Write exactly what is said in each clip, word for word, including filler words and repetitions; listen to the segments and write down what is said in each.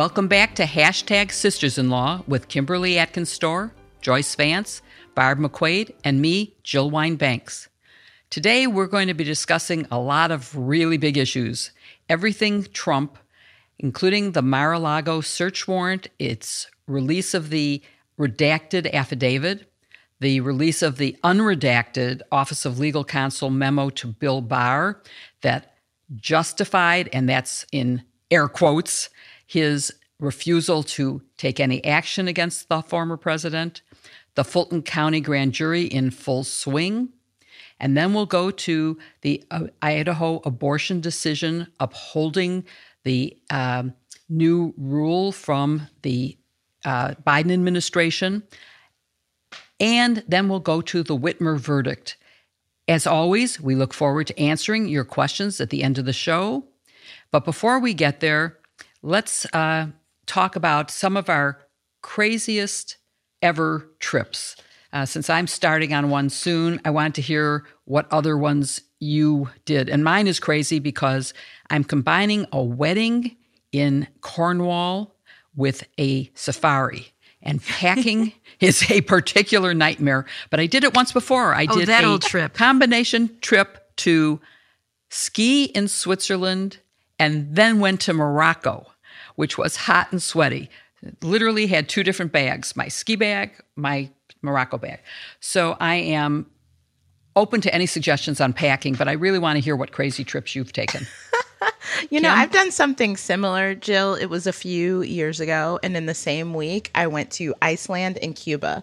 Welcome back to Hashtag Sisters-in-Law with Kimberly Atkins-Store, Joyce Vance, Barb McQuaid, and me, Jill Wine-Banks. Today, we're going to be discussing a lot of really big issues. Everything Trump, including the Mar-a-Lago search warrant, its release of the redacted affidavit, the release of the unredacted Office of Legal Counsel memo to Bill Barr that justified, and that's in air quotes, his refusal to take any action against the former president, the Fulton County grand jury in full swing, and then we'll go to the uh, Idaho abortion decision upholding the uh, new rule from the uh, Biden administration, and then we'll go to the Whitmer verdict. As always, we look forward to answering your questions at the end of the show. But before we get there, let's uh, talk about some of our craziest ever trips. Uh, since I'm starting on one soon, I want to hear what other ones you did. And mine is crazy because I'm combining a wedding in Cornwall with a safari. And packing is a particular nightmare. But I did it once before. I oh, did that a old trip. combination trip to ski in Switzerland and then went to Morocco, which was hot and sweaty. Literally had two different bags, my ski bag, my Morocco bag. So I am open to any suggestions on packing, but I really want to hear what crazy trips you've taken. You Kim? know, I've done something similar, Jill. It was a few years ago. And in the same week, I went to Iceland and Cuba.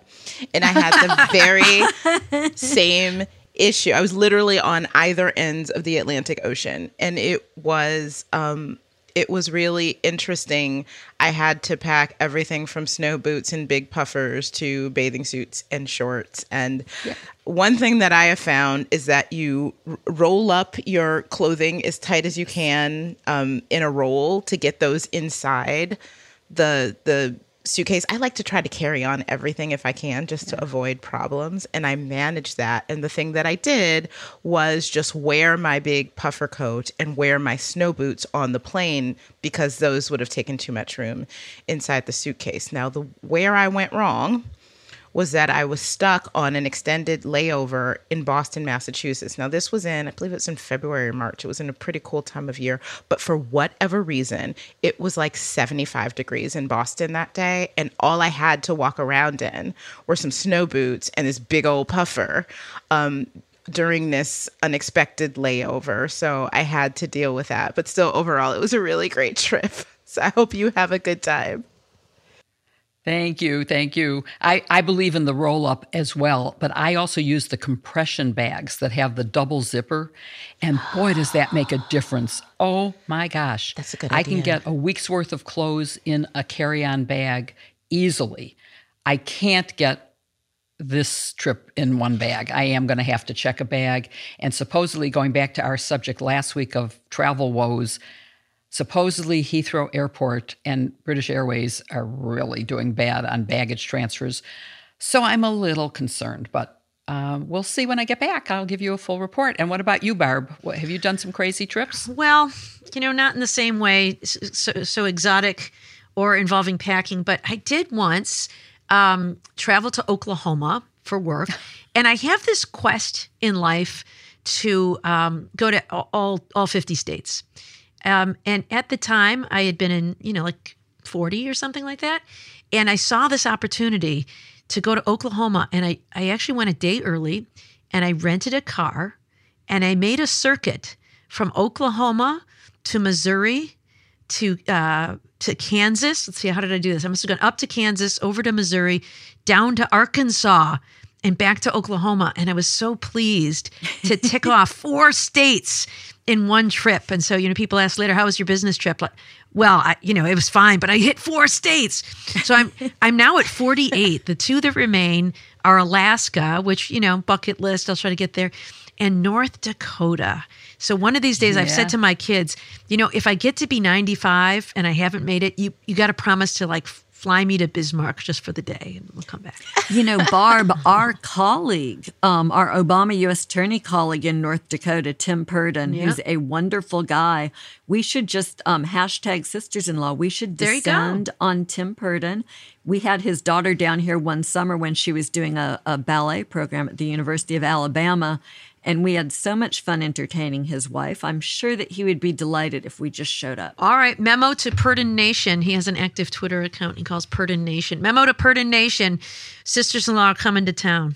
And I had the very same issue. I was literally on either ends of the Atlantic Ocean. And it was um, it was really interesting. I had to pack everything from snow boots and big puffers to bathing suits and shorts. And yeah. One thing that I have found is that you r- roll up your clothing as tight as you can um, in a roll to get those inside the the suitcase. I like to try to carry on everything if I can just to yeah. avoid problems. And I managed that. And the thing that I did was just wear my big puffer coat and wear my snow boots on the plane because those would have taken too much room inside the suitcase. Now, the where I went wrong was that I was stuck on an extended layover in Boston, Massachusetts. Now, this was in, I believe it's in February or March. It was in a pretty cool time of year. But for whatever reason, it was like seventy-five degrees in Boston that day. And all I had to walk around in were some snow boots and this big old puffer um, during this unexpected layover. So I had to deal with that. But still, overall, it was a really great trip. So I hope you have a good time. Thank you. Thank you. I, I believe in the roll-up as well, but I also use the compression bags that have the double zipper, and boy, does that make a difference. Oh, my gosh. That's a good idea. I can get a week's worth of clothes in a carry-on bag easily. I can't get this trip in one bag. I am going to have to check a bag, and supposedly, going back to our subject last week of travel woes, supposedly, Heathrow Airport and British Airways are really doing bad on baggage transfers. So I'm a little concerned, but uh, we'll see when I get back. I'll give you a full report. And what about you, Barb? What, have you done some crazy trips? Well, you know, not in the same way, so, so exotic or involving packing. But I did once um, travel to Oklahoma for work. And I have this quest in life to um, go to all all fifty states. Um, and at the time, I had been in, you know, like forty or something like that. And I saw this opportunity to go to Oklahoma. And I, I actually went a day early and I rented a car and I made a circuit from Oklahoma to Missouri to uh, to Kansas. Let's see, how did I do this? I must have gone up to Kansas, over to Missouri, down to Arkansas, and back to Oklahoma. And I was so pleased to tick off four states in one trip. And so, you know, people ask later, how was your business trip? Like, well, I, you know, it was fine, but I hit four states. So I'm I'm now at forty-eight. The two that remain are Alaska, which, you know, bucket list, I'll try to get there, and North Dakota. So one of these days yeah. I've said to my kids, you know, if I get to be ninety-five and I haven't made it, you you got to promise to like fly me to Bismarck just for the day and we'll come back. You know, Barb, our colleague, um, our Obama U S attorney colleague in North Dakota, Tim Purdon, yep. who's a wonderful guy. We should just um, hashtag sisters-in-law. We should descend on Tim Purdon. We had his daughter down here one summer when she was doing a, a ballet program at the University of Alabama. And we had so much fun entertaining his wife. I'm sure that he would be delighted if we just showed up. All right. Memo to Purdon Nation. He has an active Twitter account he calls Purdon Nation. Memo to Purdon Nation. Sisters-in-law are coming to town.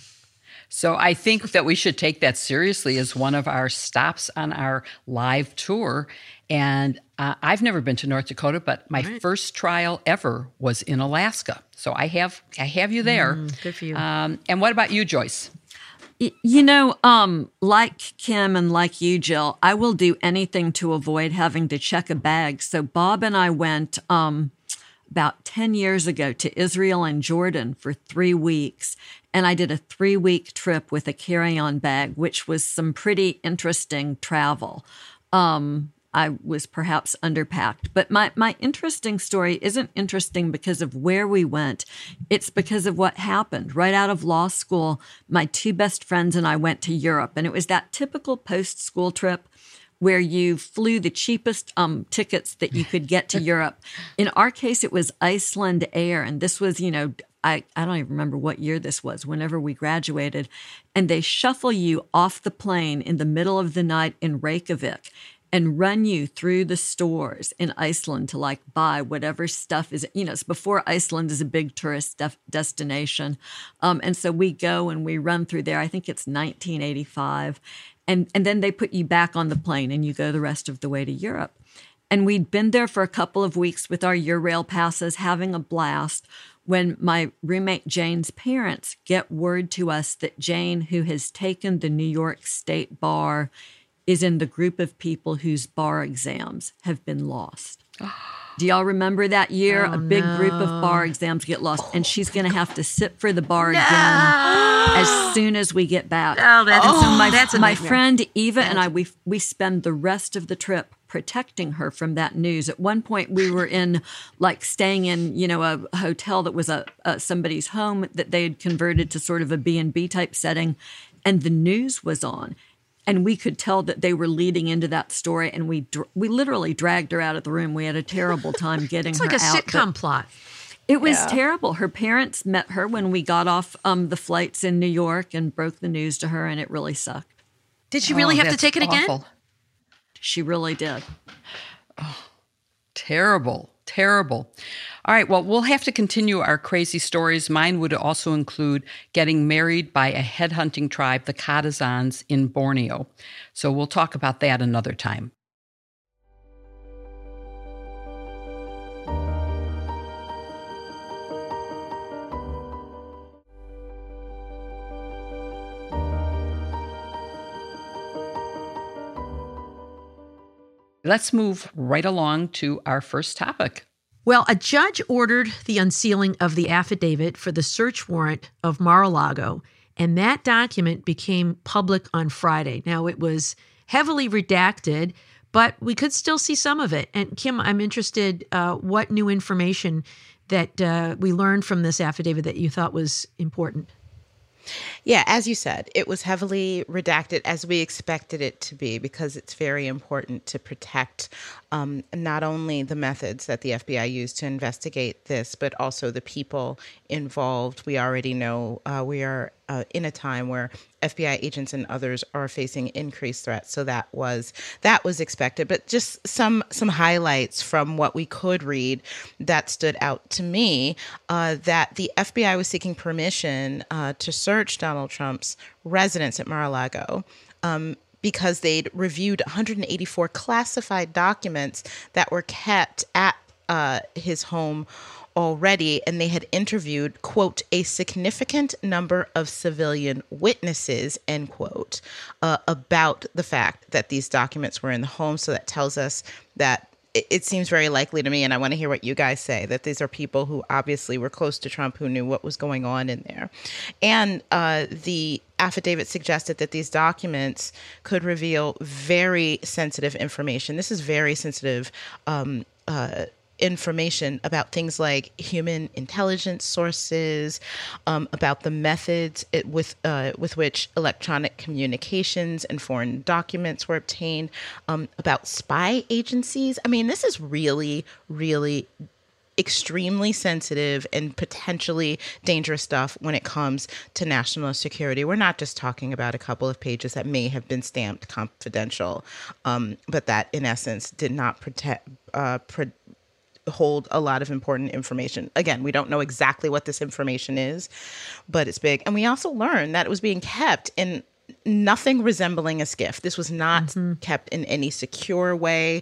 So I think that we should take that seriously as one of our stops on our live tour. And uh, I've never been to North Dakota, but my right. first trial ever was in Alaska. So I have I have you there. Mm, good for you. Um, and what about you, Joyce? You know, um, like Kim and like you, Jill, I will do anything to avoid having to check a bag. So Bob and I went um, about ten years ago to Israel and Jordan for three weeks. And I did a three-week trip with a carry-on bag, which was some pretty interesting travel. Um, I was perhaps underpacked. But my, my interesting story isn't interesting because of where we went. It's because of what happened. Right out of law school, my two best friends and I went to Europe. And it was that typical post-school trip where you flew the cheapest um, tickets that you could get to Europe. In our case, it was Iceland Air. And this was, you know, I, I don't even remember what year this was, whenever we graduated. And they shuffle you off the plane in the middle of the night in Reykjavik and run you through the stores in Iceland to like buy whatever stuff is, you know, it's before Iceland is a big tourist def- destination. Um, and so we go and we run through there. I think it's nineteen eighty-five. And, and then they put you back on the plane and you go the rest of the way to Europe. And we'd been there for a couple of weeks with our Eurail passes, having a blast, when my roommate Jane's parents get word to us that Jane, who has taken the New York State bar, is in the group of people whose bar exams have been lost. Do y'all remember that year? Oh, a big no. group of bar exams get lost, oh, and she's going to have to sit for the bar no. exam as soon as we get back. Oh, that's, and so my, oh, that's a nightmare. My friend Eva and I, we we spend the rest of the trip protecting her from that news. At one point, we were in, like, staying in, you know, a hotel that was a, a somebody's home that they had converted to sort of a B and B type setting, and the news was on. And we could tell that they were leading into that story, and we dr- we literally dragged her out of the room. We had a terrible time getting her out. It's like a sitcom plot. It was yeah. terrible. Her parents met her when we got off um, the flights in New York and broke the news to her, and it really sucked. Did she really oh, have to take it awful. again? She really did. Oh, terrible. Terrible. All right. Well, we'll have to continue our crazy stories. Mine would also include getting married by a headhunting tribe, the Kadazans in Borneo. So we'll talk about that another time. Let's move right along to our first topic. Well, a judge ordered the unsealing of the affidavit for the search warrant of Mar-a-Lago, and that document became public on Friday. Now, it was heavily redacted, but we could still see some of it. And Kim, I'm interested uh, what new information that uh, we learned from this affidavit that you thought was important. Yeah, as you said, it was heavily redacted as we expected it to be, because it's very important to protect um, not only the methods that the F B I used to investigate this, but also the people involved. We already know uh, we are uh, in a time where F B I agents and others are facing increased threats. So that was that was expected. But just some some highlights from what we could read that stood out to me, uh, that the F B I was seeking permission uh, to search Donald Trump's residence at Mar-a-Lago um, because they'd reviewed one hundred eighty-four classified documents that were kept at uh, his home already, and they had interviewed, quote, a significant number of civilian witnesses, end quote, uh, about the fact that these documents were in the home. So that tells us that it, it seems very likely to me, and I want to hear what you guys say, that these are people who obviously were close to Trump, who knew what was going on in there. And uh, the affidavit suggested that these documents could reveal very sensitive information. This is very sensitive um, uh information about things like human intelligence sources, um, about the methods it, with uh, with which electronic communications and foreign documents were obtained, um, about spy agencies. I mean, this is really, really extremely sensitive and potentially dangerous stuff when it comes to national security. We're not just talking about a couple of pages that may have been stamped confidential, um, but that in essence did not protect, uh, pre- hold a lot of important information. Again, we don't know exactly what this information is, but it's big. And we also learned that it was being kept in nothing resembling a SCIF. This was not mm-hmm. kept in any secure way.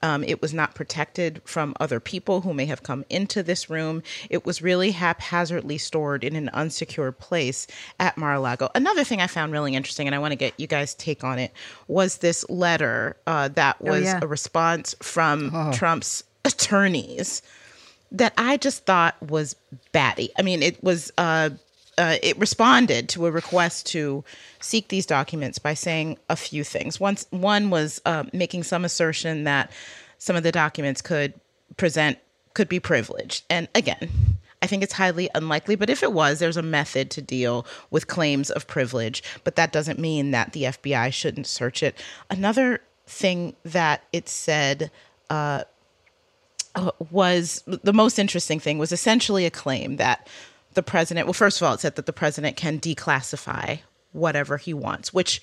Um, it was not protected from other people who may have come into this room. It was really haphazardly stored in an unsecured place at Mar-a-Lago. Another thing I found really interesting, and I want to get you guys' take on it, was this letter uh, that was oh, yeah. a response from oh. Trump's attorneys that I just thought was batty. I mean, it was uh, uh, it responded to a request to seek these documents by saying a few things. Once, one was uh, making some assertion that some of the documents could present, could be privileged. And again, I think it's highly unlikely, but if it was, there's a method to deal with claims of privilege, but that doesn't mean that the F B I shouldn't search it. Another thing that it said uh, was, the most interesting thing was essentially a claim that the president, well, first of all, it said that the president can declassify whatever he wants, which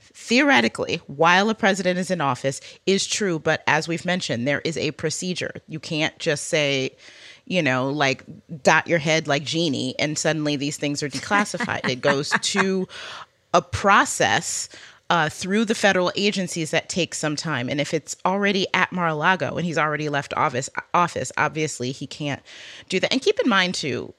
theoretically, while a president is in office, is true. But as we've mentioned, there is a procedure. You can't just say, you know, like dot your head like Genie and suddenly these things are declassified. It goes to a process uh, through the federal agencies that takes some time. And if it's already at Mar-a-Lago and he's already left office, office, obviously he can't do that. And keep in mind, too,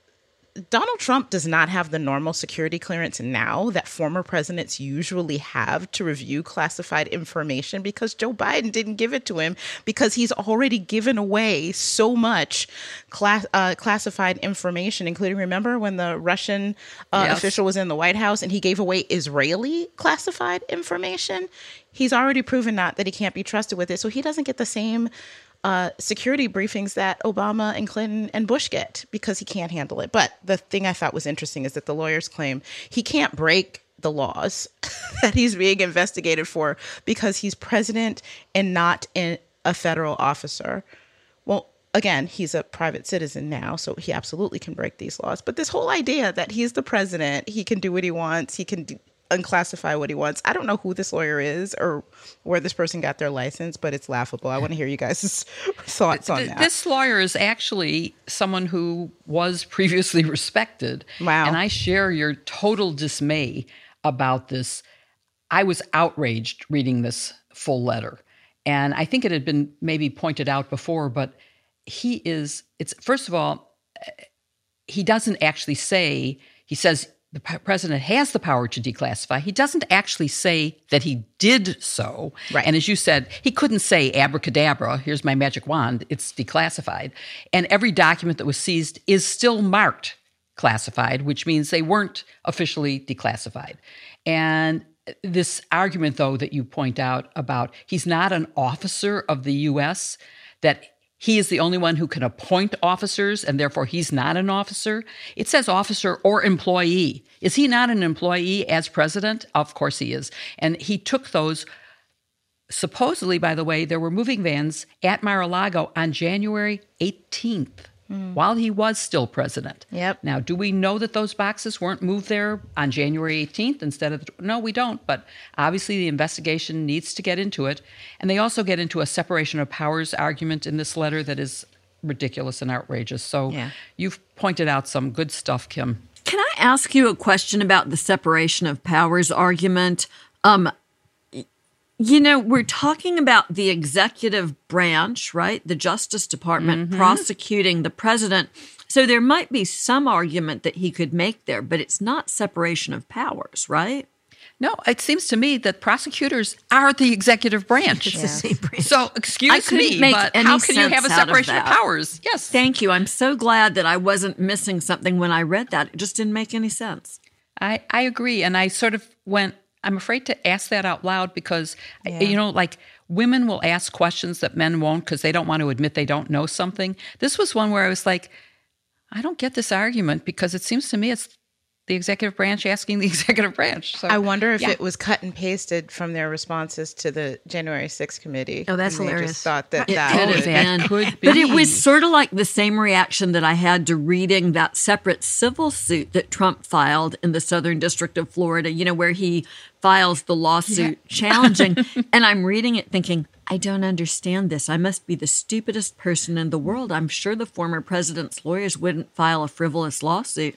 Donald Trump does not have the normal security clearance now that former presidents usually have to review classified information because Joe Biden didn't give it to him because he's already given away so much class, uh, classified information, including, remember, when the Russian uh, yes. official was in the White House and he gave away Israeli classified information? He's already proven not that he can't be trusted with it, so he doesn't get the same Uh, security briefings that Obama and Clinton and Bush get because he can't handle it. But the thing I thought was interesting is that the lawyers claim he can't break the laws that he's being investigated for because he's president and not in a federal officer. Well, again, he's a private citizen now, so he absolutely can break these laws. But this whole idea that he's the president, he can do what he wants, he can do unclassify what he wants. I don't know who this lawyer is or where this person got their license, but it's laughable. I want to hear you guys' thoughts on that. This lawyer is actually someone who was previously respected. Wow. And I share your total dismay about this. I was outraged reading this full letter. And I think it had been maybe pointed out before, but he is, it's first of all, he doesn't actually say, he says, the president has the power to declassify. He doesn't actually say that he did so. Right. And as you said, he couldn't say abracadabra, here's my magic wand, it's declassified. And every document that was seized is still marked classified, which means they weren't officially declassified. And this argument, though, that you point out about he's not an officer of the U S, that he is the only one who can appoint officers, and therefore he's not an officer. It says officer or employee. Is he not an employee as president? Of course he is. And he took those, supposedly, by the way, there were moving vans at Mar-a-Lago on January eighteenth mm. while he was still president. Yep. Now, do we know that those boxes weren't moved there on January eighteenth instead of the, no, we don't. But obviously the investigation needs to get into it. And they also get into a separation of powers argument in this letter that is ridiculous and outrageous. So yeah. You've pointed out some good stuff, Kim. Can I ask you a question about the separation of powers argument? Um, you know, we're talking about the executive branch, right? The Justice Department mm-hmm. prosecuting the president. So there might be some argument that he could make there, but it's not separation of powers, right? No, it seems to me that prosecutors are the executive branch. It's yeah. the same branch. So excuse me, but how can you have a separation of, of powers? Yes. Thank you. I'm so glad that I wasn't missing something when I read that. It just didn't make any sense. I, I agree. And I sort of went I'm afraid to ask that out loud because, yeah. you know, like women will ask questions that men won't because they don't want to admit they don't know something. This was one where I was like, I don't get this argument because it seems to me it's the executive branch asking the executive branch. So, I wonder if yeah. it was cut and pasted from their responses to the January sixth committee. Oh, that's and hilarious. They just thought that it that could have been. Could be. But it was sort of like the same reaction that I had to reading that separate civil suit that Trump filed in the Southern District of Florida, you know, where he files the lawsuit yeah. challenging. And I'm reading it thinking, I don't understand this. I must be the stupidest person in the world. I'm sure the former president's lawyers wouldn't file a frivolous lawsuit.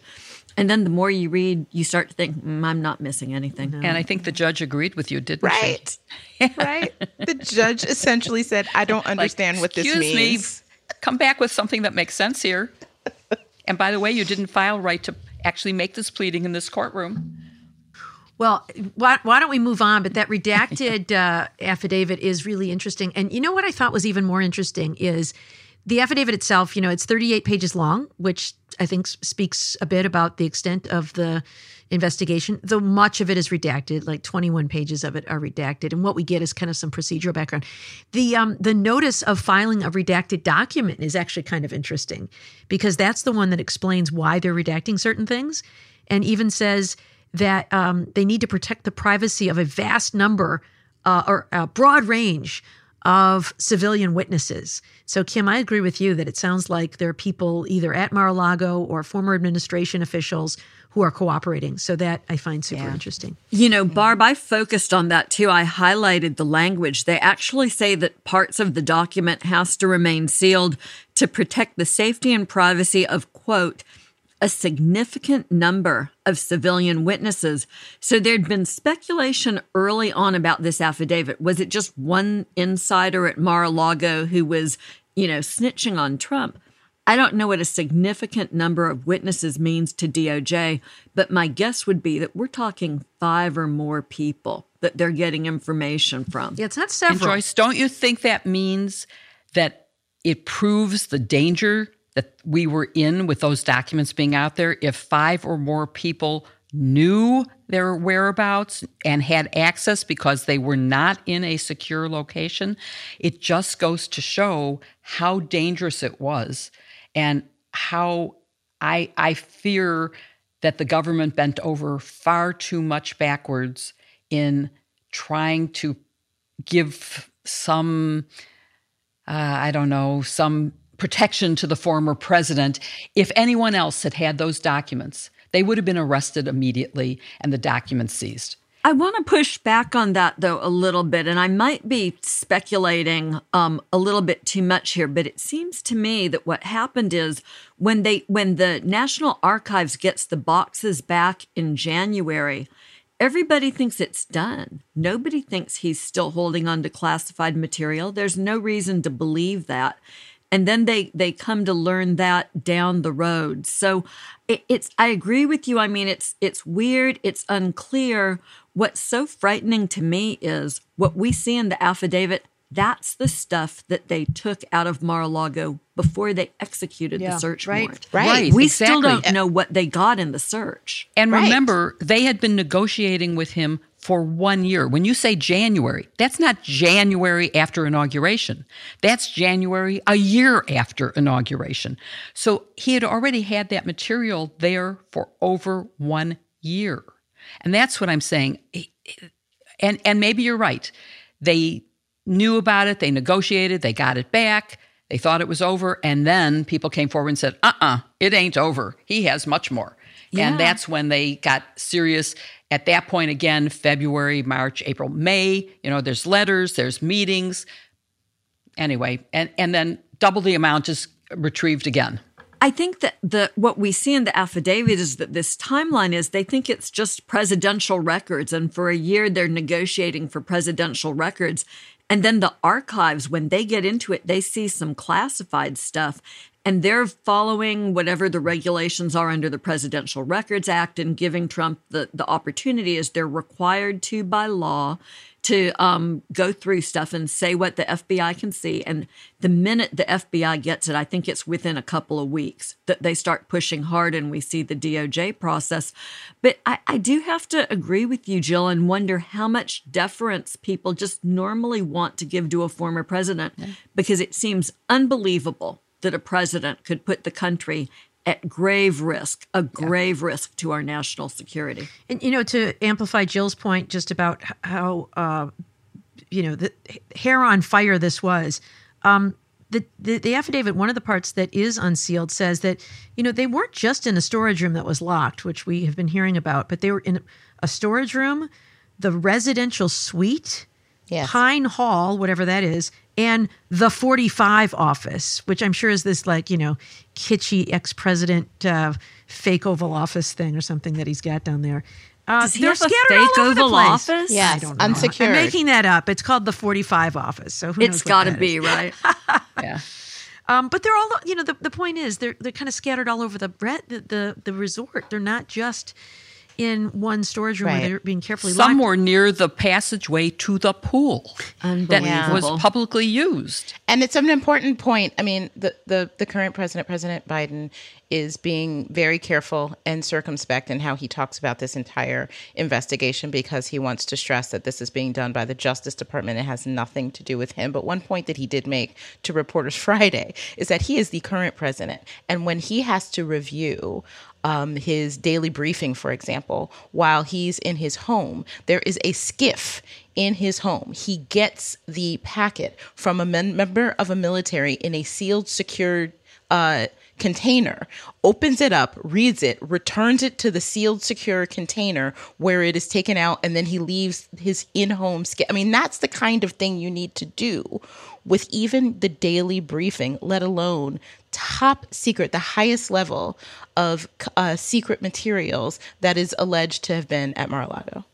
And then the more you read, you start to think, mm, I'm not missing anything. No. And I think the judge agreed with you, didn't right. she? Right, right. The judge essentially said, I don't understand like, what this excuse means. Excuse me, come back with something that makes sense here. And by the way, you didn't file right to actually make this pleading in this courtroom. Well, why, why don't we move on? But that redacted uh, affidavit is really interesting. And you know what I thought was even more interesting is the affidavit itself, you know, it's thirty-eight pages long, which I think speaks a bit about the extent of the investigation, though much of it is redacted, like twenty-one pages of it are redacted. And what we get is kind of some procedural background. The um, the notice of filing a redacted document is actually kind of interesting because that's the one that explains why they're redacting certain things and even says that um, they need to protect the privacy of a vast number uh, or a broad range of civilian witnesses. So, Kim, I agree with you that it sounds like there are people either at Mar-a-Lago or former administration officials who are cooperating. So that I find super yeah. interesting. You know, Barb, I focused on that too. I highlighted the language. They actually say that parts of the document has to remain sealed to protect the safety and privacy of, quote, a significant number of civilian witnesses. So there'd been speculation early on about this affidavit. Was it just one insider at Mar-a-Lago who was, you know, snitching on Trump? I don't know what a significant number of witnesses means to D O J, but my guess would be that we're talking five or more people that they're getting information from. Yeah, it's not several. And Joyce, don't you think that means that it proves the danger that we were in with those documents being out there? If five or more people knew their whereabouts and had access because they were not in a secure location, it just goes to show how dangerous it was and how I, I fear that the government bent over far too much backwards in trying to give some, uh, I don't know, some protection to the former president. If anyone else had had those documents, they would have been arrested immediately and the documents seized. I want to push back on that, though, a little bit, and I might be speculating um, a little bit too much here, but it seems to me that what happened is when they, when the National Archives gets the boxes back in January, everybody thinks it's done. Nobody thinks he's still holding on to classified material. There's no reason to believe that. And then they, they come to learn that down the road. So it, it's I agree with you. I mean, it's it's weird. It's unclear. What's so frightening to me is what we see in the affidavit. That's the stuff that they took out of Mar-a-Lago before they executed yeah, the search right, warrant. Right, right. We exactly. still don't know what they got in the search. And right. remember, they had been negotiating with him for one year. When you say January, that's not January after inauguration. That's January a year after inauguration. So he had already had that material there for over one year. And that's what I'm saying. And and maybe you're right. They knew about it. They negotiated. They got it back. They thought it was over. And then people came forward and said, uh-uh, it ain't over. He has much more. Yeah. And that's when they got serious. At that point, again, February, March, April, May, you know, there's letters, there's meetings. Anyway, and, and then double the amount is retrieved again. I think that the what we see in the affidavit is that this timeline is they think it's just presidential records. And for a year, they're negotiating for presidential records. And then the archives, when they get into it, they see some classified stuff. And they're following whatever the regulations are under the Presidential Records Act and giving Trump the, the opportunity, as they're required to by law, to um, go through stuff and say what the F B I can see. And the minute the F B I gets it, I think it's within a couple of weeks that they start pushing hard and we see the D O J process. But I, I do have to agree with you, Jill, and wonder how much deference people just normally want to give to a former president, yeah. because it seems unbelievable that a president could put the country at grave risk, a grave yeah. risk to our national security. And, you know, to amplify Jill's point just about how, uh, you know, the hair on fire this was, um, the, the, the affidavit, one of the parts that is unsealed, says that, you know, they weren't just in a storage room that was locked, which we have been hearing about, but they were in a storage room, the residential suite, yes. Pine Hall, whatever that is, and the forty-five office, which I'm sure is this, like, you know, kitschy ex-president uh, fake Oval Office thing or something that he's got down there. Uh, Does he they're have scattered a fake all over Oval the place. Office? Yes, I don't know. Unsecured. I'm making that up. It's called the forty-five office. So who knows? It's got to be, is. Right? yeah. Um, but they're all, you know, the, the point is they're they're kind of scattered all over the the the, the resort. They're not just in one storage room right. where they're being carefully locked. Somewhere near the passageway to the pool that was publicly used. And it's an important point. I mean, the, the, the current president, President Biden, is being very careful and circumspect in how he talks about this entire investigation, because he wants to stress that this is being done by the Justice Department. It has nothing to do with him. But one point that he did make to reporters Friday is that he is the current president. And when he has to review Um, his daily briefing, for example, while he's in his home, there is a skiff in his home. He gets the packet from a men- member of a military in a sealed, secured uh, container, opens it up, reads it, returns it to the sealed, secure container where it is taken out, and then he leaves his in-home skiff. I mean, that's the kind of thing you need to do with even the daily briefing, let alone top secret, the highest level of uh, secret materials that is alleged to have been at Mar-a-Lago.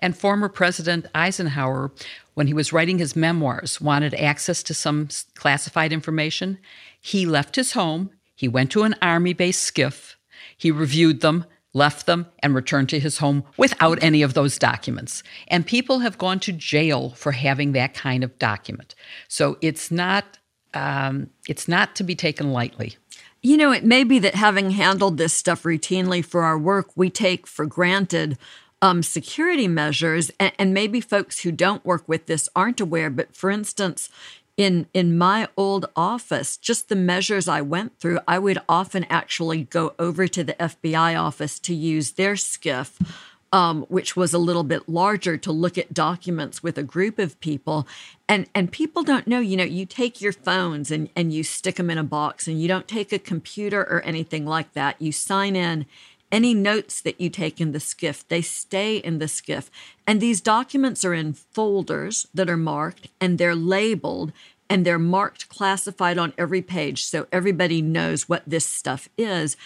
And former President Eisenhower, when he was writing his memoirs, wanted access to some classified information. He left his home. He went to an Army base skiff. He reviewed them, left them, and returned to his home without any of those documents. And people have gone to jail for having that kind of document. So it's not um, it's not to be taken lightly. You know, it may be that having handled this stuff routinely for our work, we take for granted um, security measures, and, and maybe folks who don't work with this aren't aware. But for instance, In in my old office, just the measures I went through, I would often actually go over to the F B I office to use their skiff, um, which was a little bit larger, to look at documents with a group of people. And and people don't know, you know, you take your phones and, and you stick them in a box, and you don't take a computer or anything like that. You sign in. Any notes that you take in the skiff, they stay in the skiff. And these documents are in folders that are marked, and they're labeled, and they're marked classified on every page, so everybody knows what this stuff is.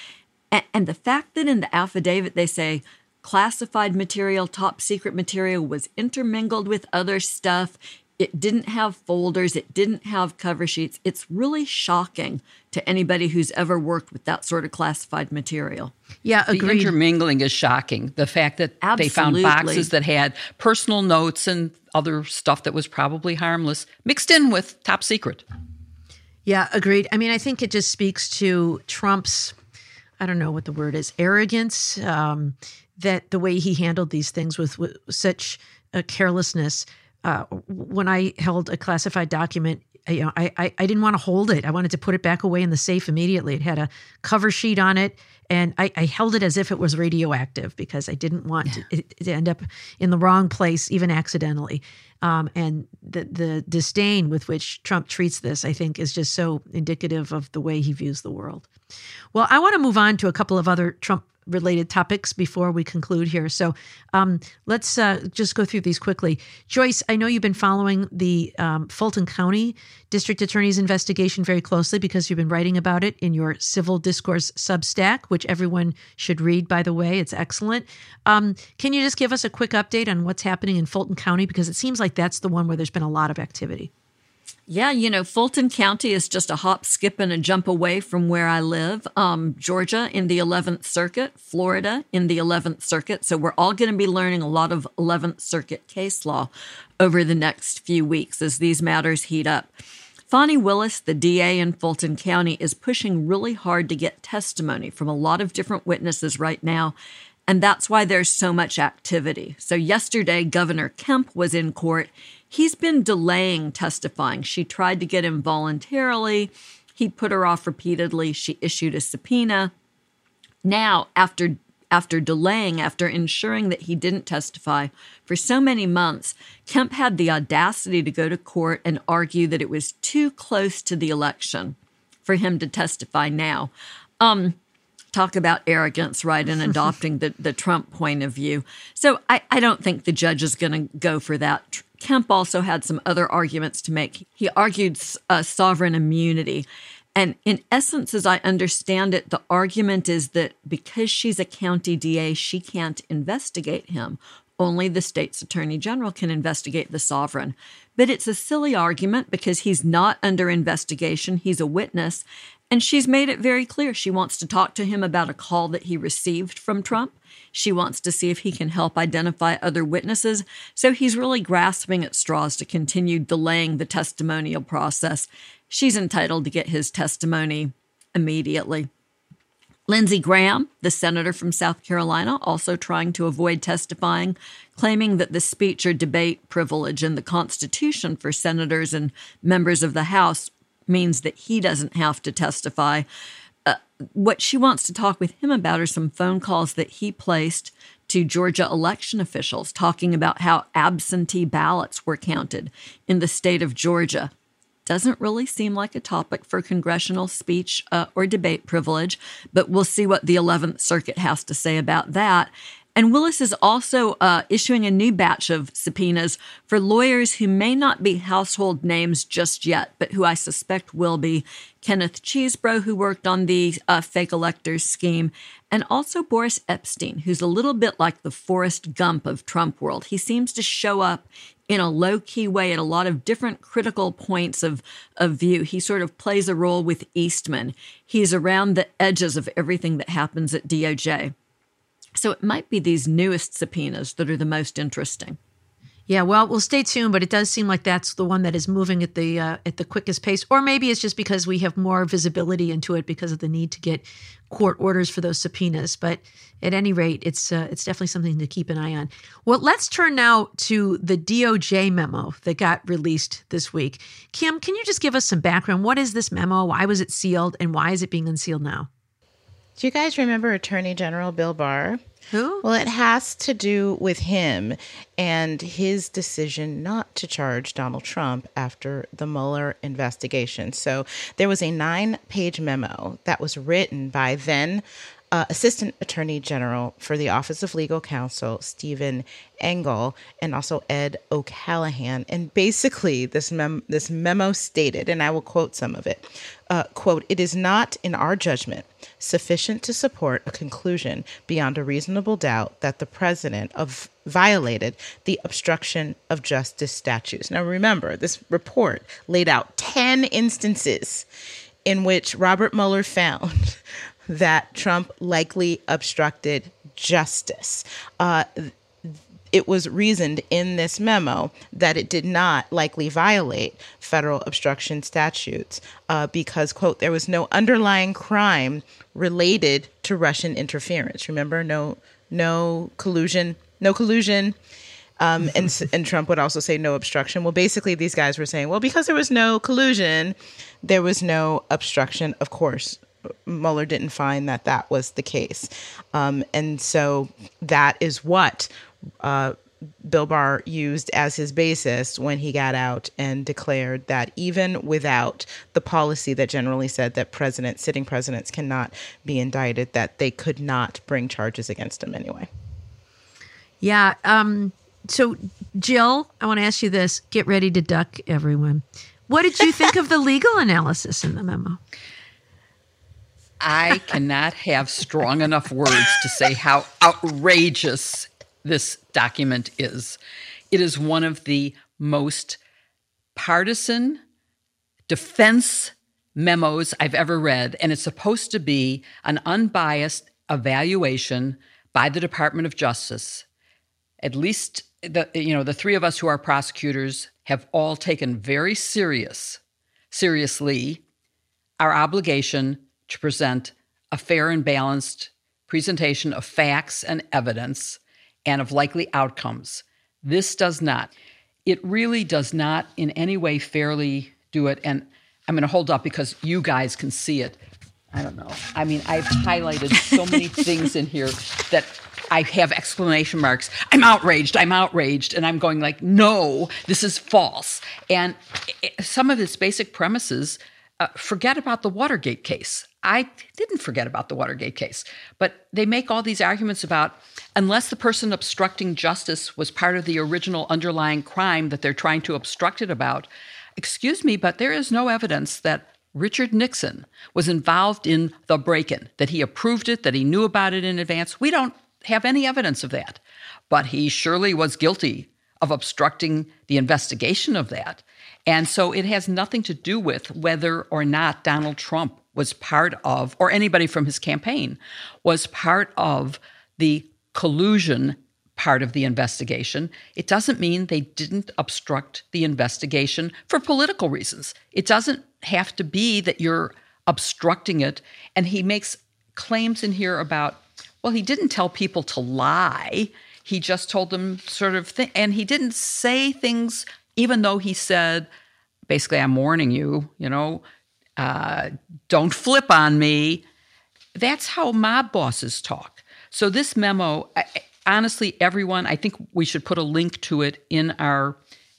And the fact that in the affidavit they say classified material, top secret material was intermingled with other stuff, it didn't have folders, it didn't have cover sheets, it's really shocking to anybody who's ever worked with that sort of classified material. Yeah, agreed. The intermingling is shocking. The fact that Absolutely. They found boxes that had personal notes and other stuff that was probably harmless mixed in with top secret. Yeah, agreed. I mean, I think it just speaks to Trump's, I don't know what the word is, arrogance, um, that the way he handled these things with, with such a carelessness. Uh, when I held a classified document, you know, I, I, I didn't want to hold it. I wanted to put it back away in the safe immediately. It had a cover sheet on it, and I, I held it as if it was radioactive because I didn't want yeah. it to end up in the wrong place, even accidentally. Um, and the, the disdain with which Trump treats this, I think, is just so indicative of the way he views the world. Well, I want to move on to a couple of other Trump related topics before we conclude here. So um, let's uh, just go through these quickly. Joyce, I know you've been following the um, Fulton County District Attorney's investigation very closely because you've been writing about it in your Civil Discourse Substack, which everyone should read, by the way. It's excellent. Um, can you just give us a quick update on what's happening in Fulton County? Because it seems like that's the one where there's been a lot of activity. Yeah, you know, Fulton County is just a hop, skip, and a jump away from where I live. Um, Georgia in the eleventh Circuit, Florida in the eleventh Circuit. So we're all going to be learning a lot of eleventh Circuit case law over the next few weeks as these matters heat up. Fonnie Willis, the D A in Fulton County, is pushing really hard to get testimony from a lot of different witnesses right now, and that's why there's so much activity. So yesterday, Governor Kemp was in court. He's been delaying testifying. She tried to get him voluntarily. He put her off repeatedly. She issued a subpoena. Now, after after delaying, after ensuring that he didn't testify for so many months, Kemp had the audacity to go to court and argue that it was too close to the election for him to testify now. Um, Talk about arrogance, right, and adopting the, the Trump point of view. So I, I don't think the judge is going to go for that. Kemp also had some other arguments to make. He argued uh, sovereign immunity. And in essence, as I understand it, the argument is that because she's a county D A, she can't investigate him. Only the state's attorney general can investigate the sovereign. But it's a silly argument because he's not under investigation. He's a witness. And she's made it very clear she wants to talk to him about a call that he received from Trump. She wants to see if he can help identify other witnesses. So he's really grasping at straws to continue delaying the testimonial process. She's entitled to get his testimony immediately. Lindsey Graham, the senator from South Carolina, also trying to avoid testifying, claiming that the speech or debate privilege in the Constitution for senators and members of the House means that he doesn't have to testify. Uh, what she wants to talk with him about are some phone calls that he placed to Georgia election officials talking about how absentee ballots were counted in the state of Georgia. Doesn't really seem like a topic for congressional speech uh, or debate privilege, but we'll see what the eleventh Circuit has to say about that. And Willis is also uh, issuing a new batch of subpoenas for lawyers who may not be household names just yet, but who I suspect will be. Kenneth Cheesebro, who worked on the uh, fake electors scheme, and also Boris Epstein, who's a little bit like the Forrest Gump of Trump world. He seems to show up in a low-key way at a lot of different critical points of, of view. He sort of plays a role with Eastman. He's around the edges of everything that happens at D O J. So it might be these newest subpoenas that are the most interesting. Yeah, well, we'll stay tuned, but it does seem like that's the one that is moving at the uh, at the quickest pace. Or maybe it's just because we have more visibility into it because of the need to get court orders for those subpoenas. But at any rate, it's uh, it's definitely something to keep an eye on. Well, let's turn now to the D O J memo that got released this week. Kim, can you just give us some background? What is this memo? Why was it sealed? And why is it being unsealed now? Do you guys remember Attorney General Bill Barr? Who? Well, it has to do with him and his decision not to charge Donald Trump after the Mueller investigation. So there was a nine-page memo that was written by then uh, Assistant Attorney General for the Office of Legal Counsel, Stephen Engel, and also Ed O'Callaghan. And basically, this, mem- this memo stated, and I will quote some of it, uh, quote, "It is not, in our judgment, sufficient to support a conclusion beyond a reasonable doubt that the president of violated the obstruction of justice statutes." Now, remember, this report laid out ten instances in which Robert Mueller found that Trump likely obstructed justice. Uh, It was reasoned in this memo that it did not likely violate federal obstruction statutes uh, because, quote, "there was no underlying crime related to Russian interference." Remember, no, no collusion, no collusion. Um, and, and Trump would also say no obstruction. Well, basically, these guys were saying, well, because there was no collusion, there was no obstruction. Of course, Mueller didn't find that that was the case. Um, and so that is what Uh, Bill Barr used as his basis when he got out and declared that even without the policy that generally said that presidents, sitting presidents cannot be indicted, that they could not bring charges against him anyway. Yeah. Um, so, Jill, I want to ask you this. Get ready to duck, everyone. What did you think of the legal analysis in the memo? I cannot have strong enough words to say how outrageous this document is. It is one of the most partisan defense memos I've ever read, and it's supposed to be an unbiased evaluation by the Department of Justice. At least, the you know, the three of us who are prosecutors have all taken very serious, seriously our obligation to present a fair and balanced presentation of facts and evidence and of likely outcomes. This does not. It really does not in any way fairly do it. And I'm going to hold up because you guys can see it. I don't know. I mean, I've highlighted so many things in here that I have exclamation marks. I'm outraged. I'm outraged. And I'm going like, no, this is false. And some of its basic premises, uh, forget about the Watergate case. I didn't forget about the Watergate case. But they make all these arguments about unless the person obstructing justice was part of the original underlying crime that they're trying to obstruct it about. Excuse me, but there is no evidence that Richard Nixon was involved in the break-in, that he approved it, that he knew about it in advance. We don't have any evidence of that. But he surely was guilty of obstructing the investigation of that. And so it has nothing to do with whether or not Donald Trump was part of, or anybody from his campaign, was part of the collusion part of the investigation. It doesn't mean they didn't obstruct the investigation for political reasons. It doesn't have to be that you're obstructing it. And he makes claims in here about, well, he didn't tell people to lie. He just told them sort of thing. And he didn't say things, even though he said, basically, I'm warning you, you know, uh, don't flip on me. That's how mob bosses talk. So this memo, I, honestly, everyone, I think we should put a link to it in our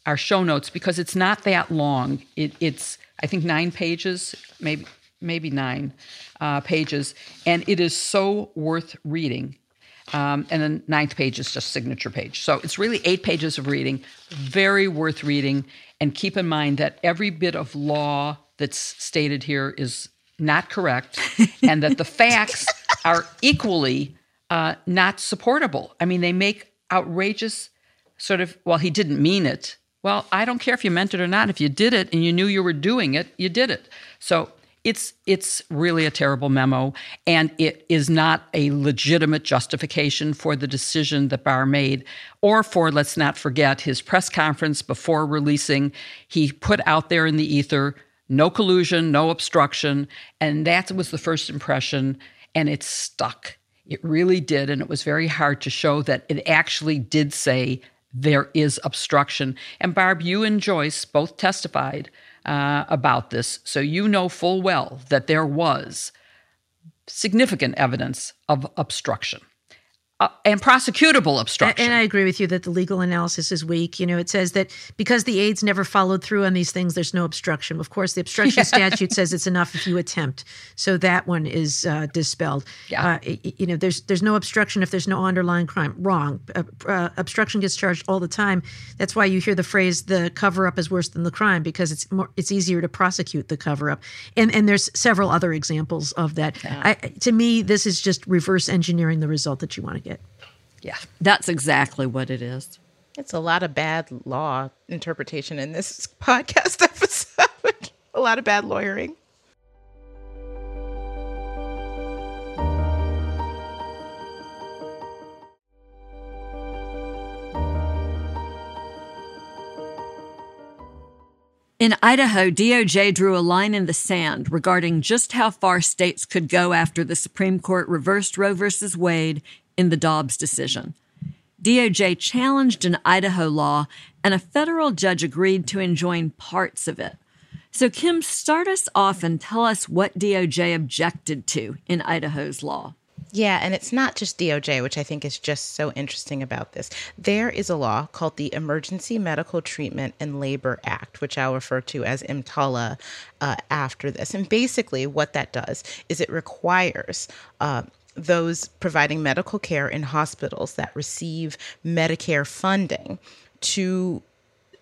our show notes because it's not that long. It, it's, I think, nine pages, maybe maybe nine uh, pages, and it is so worth reading. Um, and the ninth page is just signature page. So it's really eight pages of reading, very worth reading. And keep in mind that every bit of law that's stated here is not correct and that the facts are equally uh, not supportable. I mean, they make outrageous sort of, well, he didn't mean it. Well, I don't care if you meant it or not. If you did it and you knew you were doing it, you did it. So It's it's really a terrible memo, and it is not a legitimate justification for the decision that Barr made, or for, let's not forget, his press conference before releasing. He put out there in the ether, no collusion, no obstruction, and that was the first impression, and it stuck. It really did, and it was very hard to show that it actually did say there is obstruction. And Barb, you and Joyce both testified Uh, about this, so you know full well that there was significant evidence of obstruction uh, and prosecutable obstruction. And I agree with you that the legal analysis is weak. You know, it says that because the aides never followed through on these things, there's no obstruction. Of course, the obstruction yeah. statute says it's enough if you attempt. So that one is uh, dispelled. Yeah. Uh, you know, there's there's no obstruction if there's no underlying crime. Wrong. Uh, uh, obstruction gets charged all the time. That's why you hear the phrase, the cover-up is worse than the crime, because it's more, it's easier to prosecute the cover-up. And and there's several other examples of that. Yeah. I, to me, this is just reverse engineering the result that you want to get. Yeah, that's exactly what it is. It's a lot of bad law interpretation in this podcast episode. A lot of bad lawyering. In Idaho, D O J drew a line in the sand regarding just how far states could go after the Supreme Court reversed Roe versus Wade in the Dobbs decision. D O J challenged an Idaho law, and a federal judge agreed to enjoin parts of it. So, Kim, start us off and tell us what D O J objected to in Idaho's law. Yeah, and it's not just D O J, which I think is just so interesting about this. There is a law called the Emergency Medical Treatment and Labor Act, which I'll refer to as EMTALA uh, after this. And basically what that does is it requires uh, those providing medical care in hospitals that receive Medicare funding to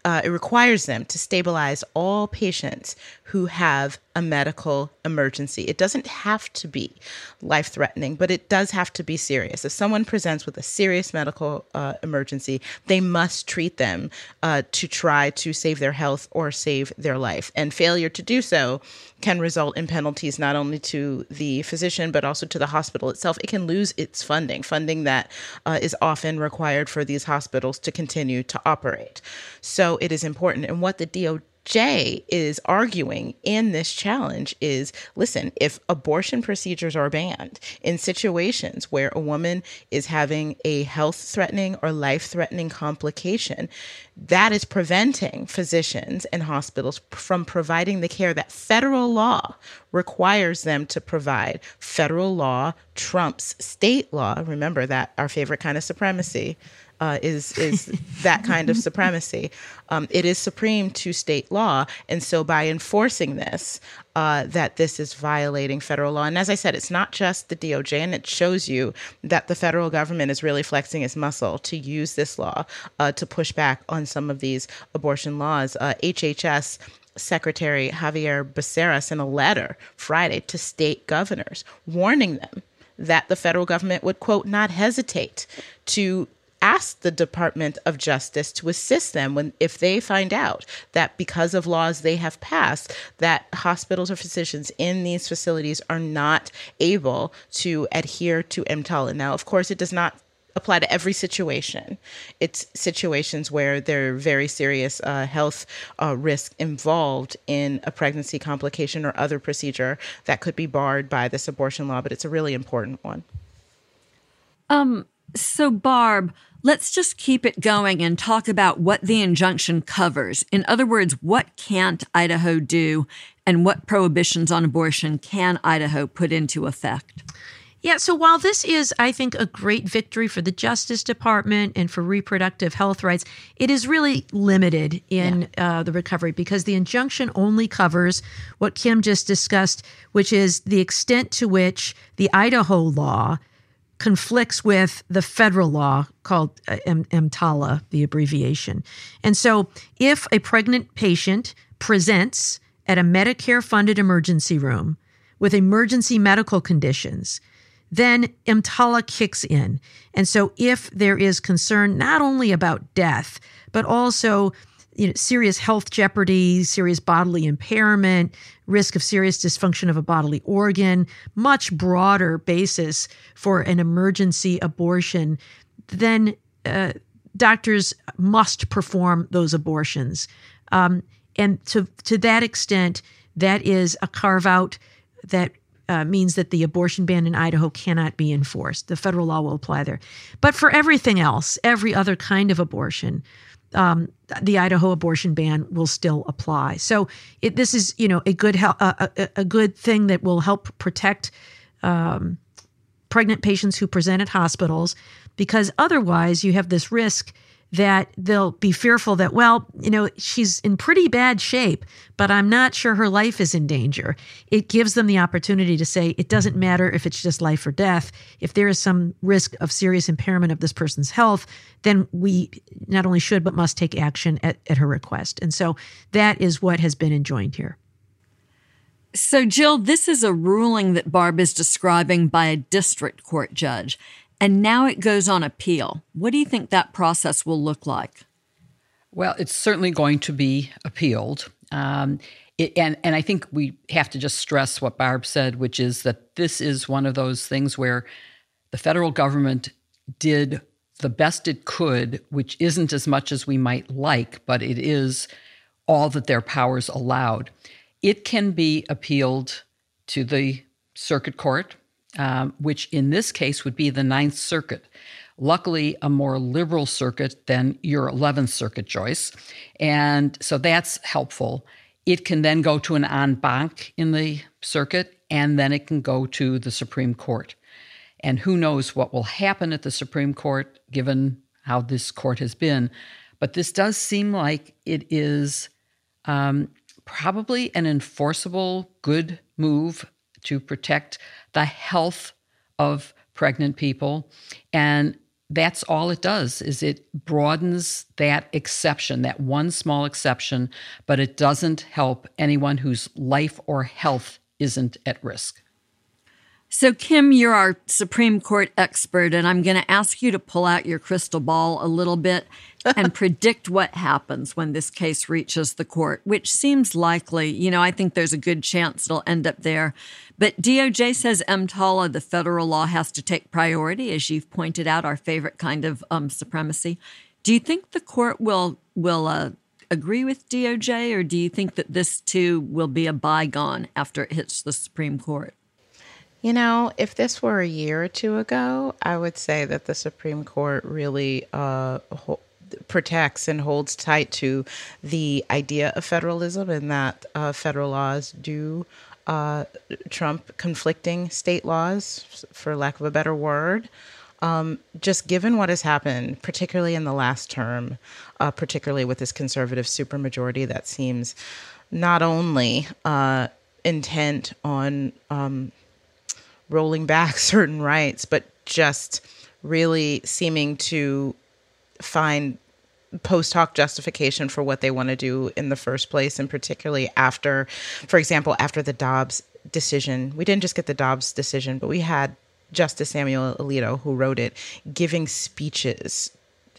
uh, it requires them to stabilize all patients who have a medical emergency. It doesn't have to be life-threatening, but it does have to be serious. If someone presents with a serious medical uh, emergency, they must treat them uh, to try to save their health or save their life. And failure to do so can result in penalties not only to the physician, but also to the hospital itself. It can lose its funding, funding that uh, is often required for these hospitals to continue to operate. So it is important. And what the D O J Jay is arguing in this challenge is, listen, if abortion procedures are banned in situations where a woman is having a health-threatening or life-threatening complication, that is preventing physicians and hospitals from providing the care that federal law requires them to provide. Federal law trumps state law. Remember that, our favorite kind of supremacy. Uh, is is that kind of supremacy. Um, it is supreme to state law. And so by enforcing this, uh, that this is violating federal law. And as I said, it's not just the D O J, and it shows you that the federal government is really flexing its muscle to use this law uh, to push back on some of these abortion laws. Uh, H H S Secretary Javier Becerra sent a letter Friday to state governors warning them that the federal government would, quote, not hesitate to ask the Department of Justice to assist them when, if they find out that because of laws they have passed, that hospitals or physicians in these facilities are not able to adhere to EMTALA. Now, of course, it does not apply to every situation. It's situations where there are very serious uh, health uh, risk involved in a pregnancy complication or other procedure that could be barred by this abortion law, but it's a really important one. Um. So, Barb, let's just keep it going and talk about what the injunction covers. In other words, what can't Idaho do and what prohibitions on abortion can Idaho put into effect? Yeah, so while this is, I think, a great victory for the Justice Department and for reproductive health rights, it is really limited in yeah. uh, the recovery because the injunction only covers what Kim just discussed, which is the extent to which the Idaho law conflicts with the federal law called EMTALA, the abbreviation. And so if a pregnant patient presents at a Medicare-funded emergency room with emergency medical conditions, then EMTALA kicks in. And so if there is concern not only about death, but also you know, serious health jeopardy, serious bodily impairment, risk of serious dysfunction of a bodily organ, much broader basis for an emergency abortion, then uh, doctors must perform those abortions. Um, and to to that extent, that is a carve-out that uh, means that the abortion ban in Idaho cannot be enforced. The federal law will apply there. But for everything else, every other kind of abortion, Um, the Idaho abortion ban will still apply. So it, this is, you know, a good hel- a, a, a good thing that will help protect um, pregnant patients who present at hospitals, because otherwise you have this risk that they'll be fearful that, well, you know, she's in pretty bad shape, but I'm not sure her life is in danger. It gives them the opportunity to say, it doesn't matter if it's just life or death. If there is some risk of serious impairment of this person's health, then we not only should, but must take action at, at her request. And so that is what has been enjoined here. So, Jill, this is a ruling that Barb is describing by a district court judge. And now it goes on appeal. What do you think that process will look like? Well, it's certainly going to be appealed. Um, it, and, and I think we have to just stress what Barb said, which is that this is one of those things where the federal government did the best it could, which isn't as much as we might like, but it is all that their powers allowed. It can be appealed to the circuit court, Um, which in this case would be the Ninth Circuit. Luckily, a more liberal circuit than your eleventh Circuit, Joyce. And so that's helpful. It can then go to an en banc in the circuit, and then it can go to the Supreme Court. And who knows what will happen at the Supreme Court, given how this court has been. But this does seem like it is um, probably an enforceable, good move to protect the health of pregnant people. And that's all it does, is it broadens that exception, that one small exception, but it doesn't help anyone whose life or health isn't at risk. So, Kim, you're our Supreme Court expert, and I'm going to ask you to pull out your crystal ball a little bit and predict what happens when this case reaches the court, which seems likely. You know, I think there's a good chance it'll end up there. But D O J says EMTALA, the federal law, has to take priority, as you've pointed out, our favorite kind of um, supremacy. Do you think the court will will uh, agree with D O J, or do you think that this, too, will be a bygone after it hits the Supreme Court? You know, if this were a year or two ago, I would say that the Supreme Court really uh, ho- protects and holds tight to the idea of federalism, and that uh, federal laws do uh, trump conflicting state laws, for lack of a better word. Um, just given what has happened, particularly in the last term, uh, particularly with this conservative supermajority that seems not only uh, intent on um, rolling back certain rights, but just really seeming to find post hoc justification for what they want to do in the first place. And particularly after, for example, after the Dobbs decision, we didn't just get the Dobbs decision, but we had Justice Samuel Alito, who wrote it, giving speeches,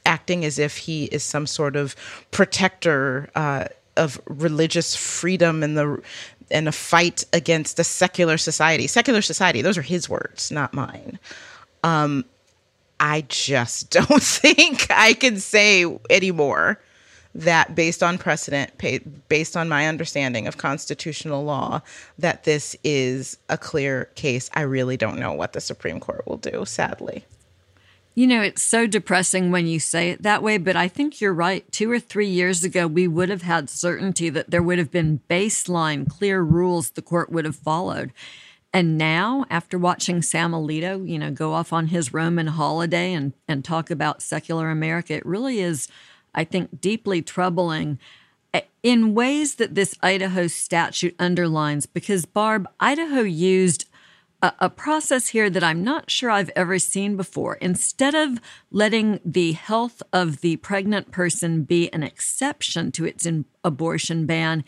acting as if he is some sort of protector uh, of religious freedom and the and a fight against a secular society. Secular society, those are his words, not mine. Um, I just don't think I can say anymore that based on precedent, based on my understanding of constitutional law, that this is a clear case. I really don't know what the Supreme Court will do, sadly. You know, it's so depressing when you say it that way, but I think you're right. Two or three years ago, we would have had certainty that there would have been baseline, clear rules the court would have followed. And now, after watching Sam Alito, you know, go off on his Roman holiday and, and talk about secular America, it really is, I think, deeply troubling in ways that this Idaho statute underlines. Because, Barb, Idaho used a process here that I'm not sure I've ever seen before. Instead of letting the health of the pregnant person be an exception to its abortion ban,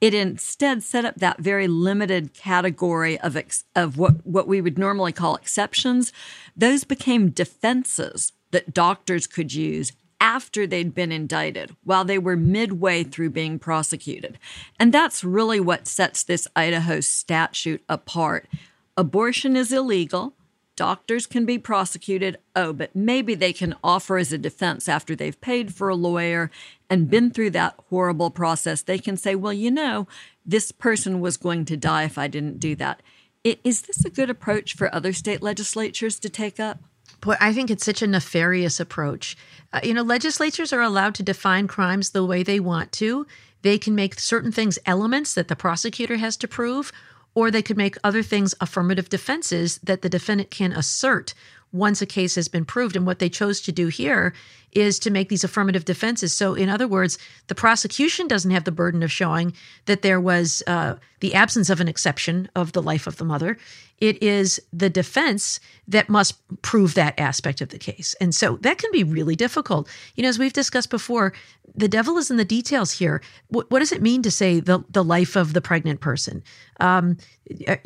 it instead set up that very limited category of ex- of what, what we would normally call exceptions. Those became defenses that doctors could use after they'd been indicted, while they were midway through being prosecuted. And that's really what sets this Idaho statute apart. Abortion is illegal. Doctors can be prosecuted. Oh, but maybe they can offer as a defense after they've paid for a lawyer and been through that horrible process. They can say, well, you know, this person was going to die if I didn't do that. Is this a good approach for other state legislatures to take up? Boy, I think it's such a nefarious approach. Uh, you know, legislatures are allowed to define crimes the way they want to. They can make certain things elements that the prosecutor has to prove, or they could make other things affirmative defenses that the defendant can assert once a case has been proved. And what they chose to do here is to make these affirmative defenses. So in other words, the prosecution doesn't have the burden of showing that there was uh, the absence of an exception of the life of the mother. It is the defense that must prove that aspect of the case. And so that can be really difficult. You know, as we've discussed before, the devil is in the details here. What, what does it mean to say the, the life of the pregnant person? Um,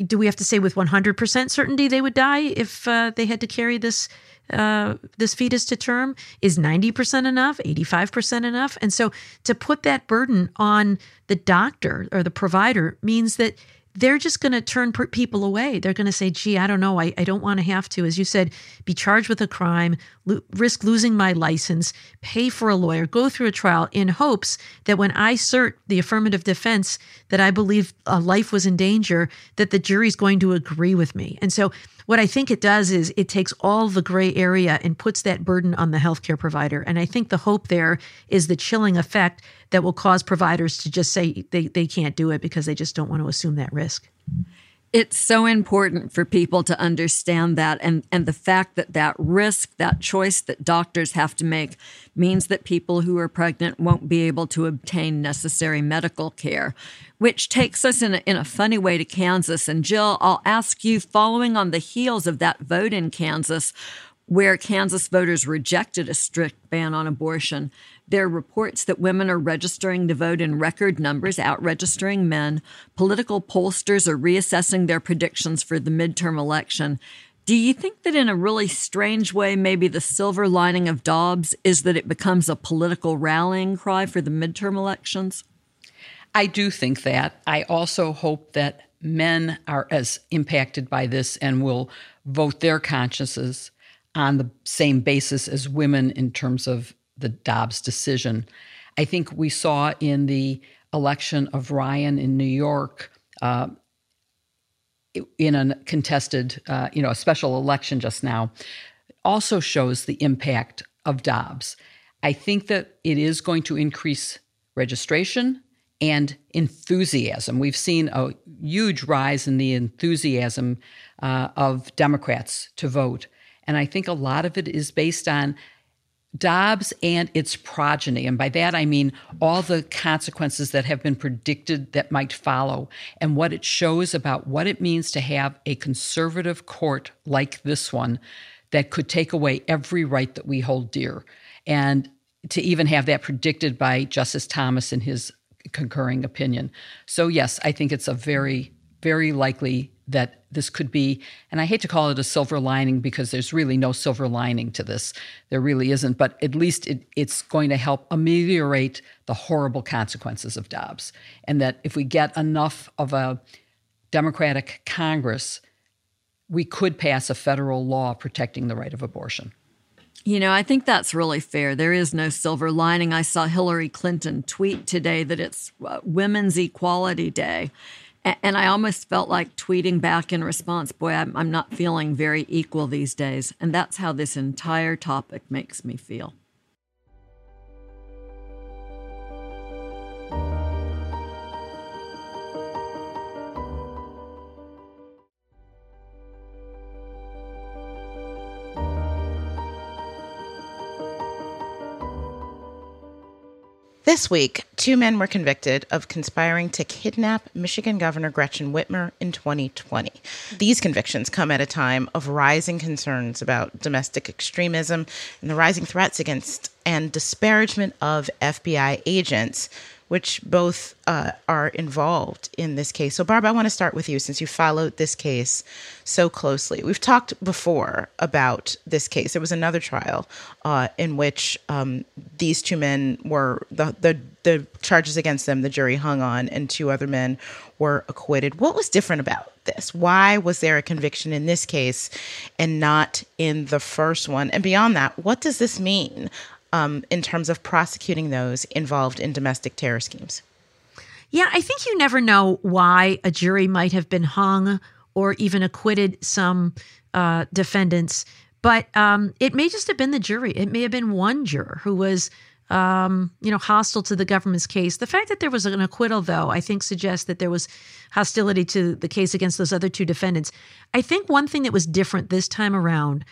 do we have to say with one hundred percent certainty they would die if uh, they had to carry this uh, this fetus to term? Is ninety percent enough? eighty-five percent enough? And so to put that burden on the doctor or the provider means that they're just going to turn per- people away. They're going to say, gee, I don't know. I, I don't want to have to, as you said, be charged with a crime, lo- risk losing my license, pay for a lawyer, go through a trial in hopes that when I assert the affirmative defense that I believe a life was in danger, that the jury's going to agree with me. And so what I think it does is it takes all the gray area and puts that burden on the healthcare provider. And I think the hope there is the chilling effect that will cause providers to just say they, they can't do it because they just don't want to assume that risk. It's so important for people to understand that. And, and the fact that that risk, that choice that doctors have to make means that people who are pregnant won't be able to obtain necessary medical care, which takes us in a, in a funny way to Kansas. And Jill, I'll ask you, following on the heels of that vote in Kansas, where Kansas voters rejected a strict ban on abortion, there are reports that women are registering to vote in record numbers, out-registering men. Political pollsters are reassessing their predictions for the midterm election. Do you think that in a really strange way, maybe the silver lining of Dobbs is that it becomes a political rallying cry for the midterm elections? I do think that. I also hope that men are as impacted by this and will vote their consciences on the same basis as women in terms of the Dobbs decision. I think we saw in the election of Ryan in New York, uh, in a contested, uh, you know, a special election just now, also shows the impact of Dobbs. I think that it is going to increase registration and enthusiasm. We've seen a huge rise in the enthusiasm uh, of Democrats to vote. And I think a lot of it is based on Dobbs and its progeny. And by that, I mean all the consequences that have been predicted that might follow and what it shows about what it means to have a conservative court like this one that could take away every right that we hold dear. And to even have that predicted by Justice Thomas in his concurring opinion. So yes, I think it's a very, very likely that this could be, and I hate to call it a silver lining because there's really no silver lining to this. There really isn't, but at least it, it's going to help ameliorate the horrible consequences of Dobbs. And that if we get enough of a Democratic Congress, we could pass a federal law protecting the right of abortion. You know, I think that's really fair. There is no silver lining. I saw Hillary Clinton tweet today that it's Women's Equality Day. And I almost felt like tweeting back in response, boy, I'm not feeling very equal these days. And that's how this entire topic makes me feel. This week, two men were convicted of conspiring to kidnap Michigan Governor Gretchen Whitmer in twenty twenty. These convictions come at a time of rising concerns about domestic extremism and the rising threats against and disparagement of F B I agents, which both uh, are involved in this case. So, Barb, I want to start with you since you followed this case so closely. We've talked before about this case. There was another trial uh, in which um, these two men were, the, the the charges against them, the jury hung on, and two other men were acquitted. What was different about this? Why was there a conviction in this case and not in the first one? And beyond that, what does this mean? Um, in terms of prosecuting those involved in domestic terror schemes? Yeah, I think you never know why a jury might have been hung or even acquitted some uh, defendants, but um, it may just have been the jury. It may have been one juror who was um, you know, hostile to the government's case. The fact that there was an acquittal, though, I think suggests that there was hostility to the case against those other two defendants. I think one thing that was different this time around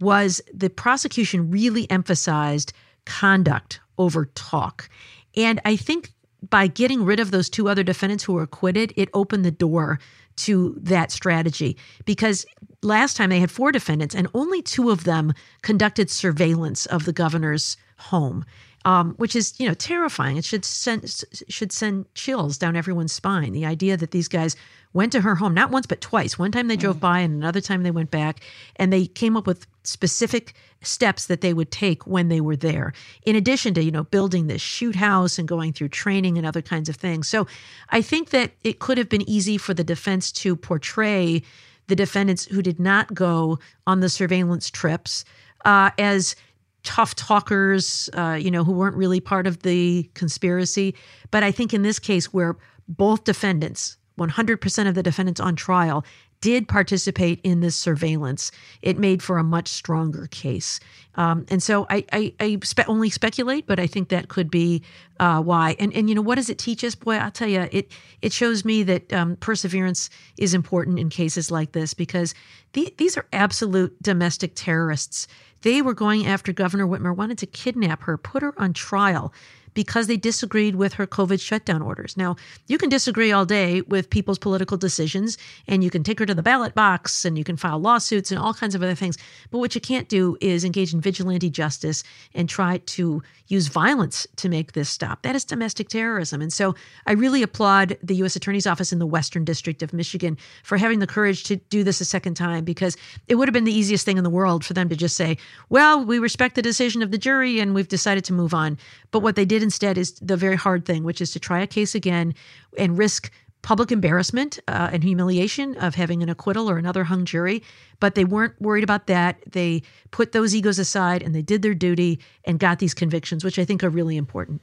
was the prosecution really emphasized conduct over talk. And I think by getting rid of those two other defendants who were acquitted, it opened the door to that strategy. Because last time they had four defendants and only two of them conducted surveillance of the governor's home, um, which is, you know, terrifying. It should send, should send chills down everyone's spine. The idea that these guys went to her home, not once, but twice. One time they drove by and another time they went back, and they came up with specific steps that they would take when they were there, in addition to, you know, building this shoot house and going through training and other kinds of things. So I think that it could have been easy for the defense to portray the defendants who did not go on the surveillance trips uh, as tough talkers, uh, you know, who weren't really part of the conspiracy. But I think in this case where both defendants, one hundred percent of the defendants on trial, did participate in this surveillance, it made for a much stronger case. Um, and so I, I, I spe- only speculate, but I think that could be uh, why. And, and, you know, what does it teach us? Boy, I'll tell you, it it shows me that um, perseverance is important in cases like this, because the, these are absolute domestic terrorists They were going after Governor Whitmer, wanted to kidnap her, put her on trial because they disagreed with her COVID shutdown orders. Now, you can disagree all day with people's political decisions, and you can take her to the ballot box, and you can file lawsuits and all kinds of other things. But what you can't do is engage in vigilante justice and try to use violence to make this stop. That is domestic terrorism. And so I really applaud the U S Attorney's Office in the Western District of Michigan for having the courage to do this a second time, because it would have been the easiest thing in the world for them to just say, well, we respect the decision of the jury and we've decided to move on. But what they did instead is the very hard thing, which is to try a case again and risk public embarrassment uh, and humiliation of having an acquittal or another hung jury. But they weren't worried about that. They put those egos aside and they did their duty and got these convictions, which I think are really important.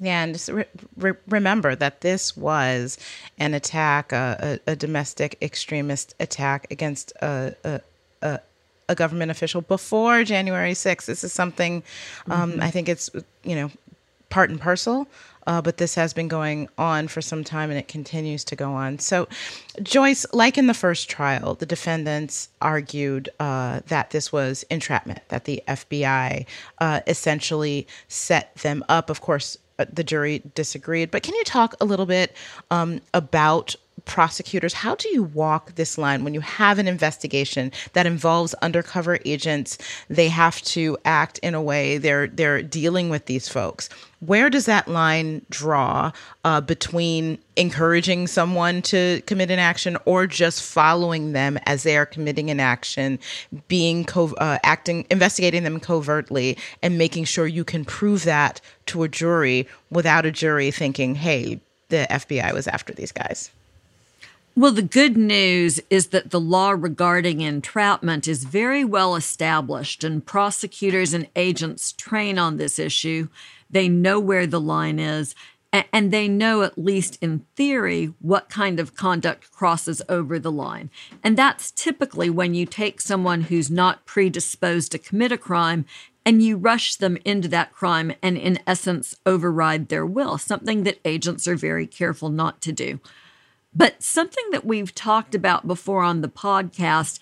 Yeah, and just re- re- remember that this was an attack, a, a, a domestic extremist attack against a, a, a a government official before January sixth. This is something, um, mm-hmm. I think it's, you know, part and parcel, uh, but this has been going on for some time and it continues to go on. So, Joyce, like in the first trial, the defendants argued uh, that this was entrapment, that the F B I uh, essentially set them up. Of course, the jury disagreed. But can you talk a little bit um, about prosecutors? How do you walk this line when you have an investigation that involves undercover agents? They have to act in a way they're they're dealing with these folks. Where does that line draw uh, between encouraging someone to commit an action or just following them as they are committing an action, being co- uh, acting, investigating them covertly, and making sure you can prove that to a jury without a jury thinking, "Hey, the F B I was after these guys"? Well, the good news is that the law regarding entrapment is very well established, and prosecutors and agents train on this issue. They know where the line is, and they know, at least in theory, what kind of conduct crosses over the line. And that's typically when you take someone who's not predisposed to commit a crime and you rush them into that crime and, in essence, override their will, something that agents are very careful not to do. But something that we've talked about before on the podcast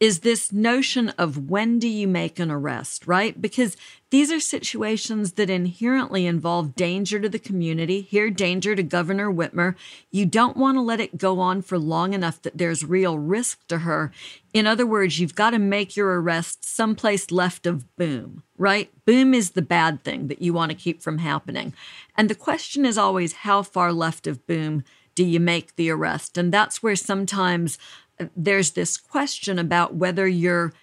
is this notion of when do you make an arrest, right? Because these are situations that inherently involve danger to the community, here danger to Governor Whitmer. You don't want to let it go on for long enough that there's real risk to her. In other words, you've got to make your arrest someplace left of boom, right? Boom is the bad thing that you want to keep from happening. And the question is always, how far left of boom do you make the arrest? And that's where sometimes there's this question about whether you're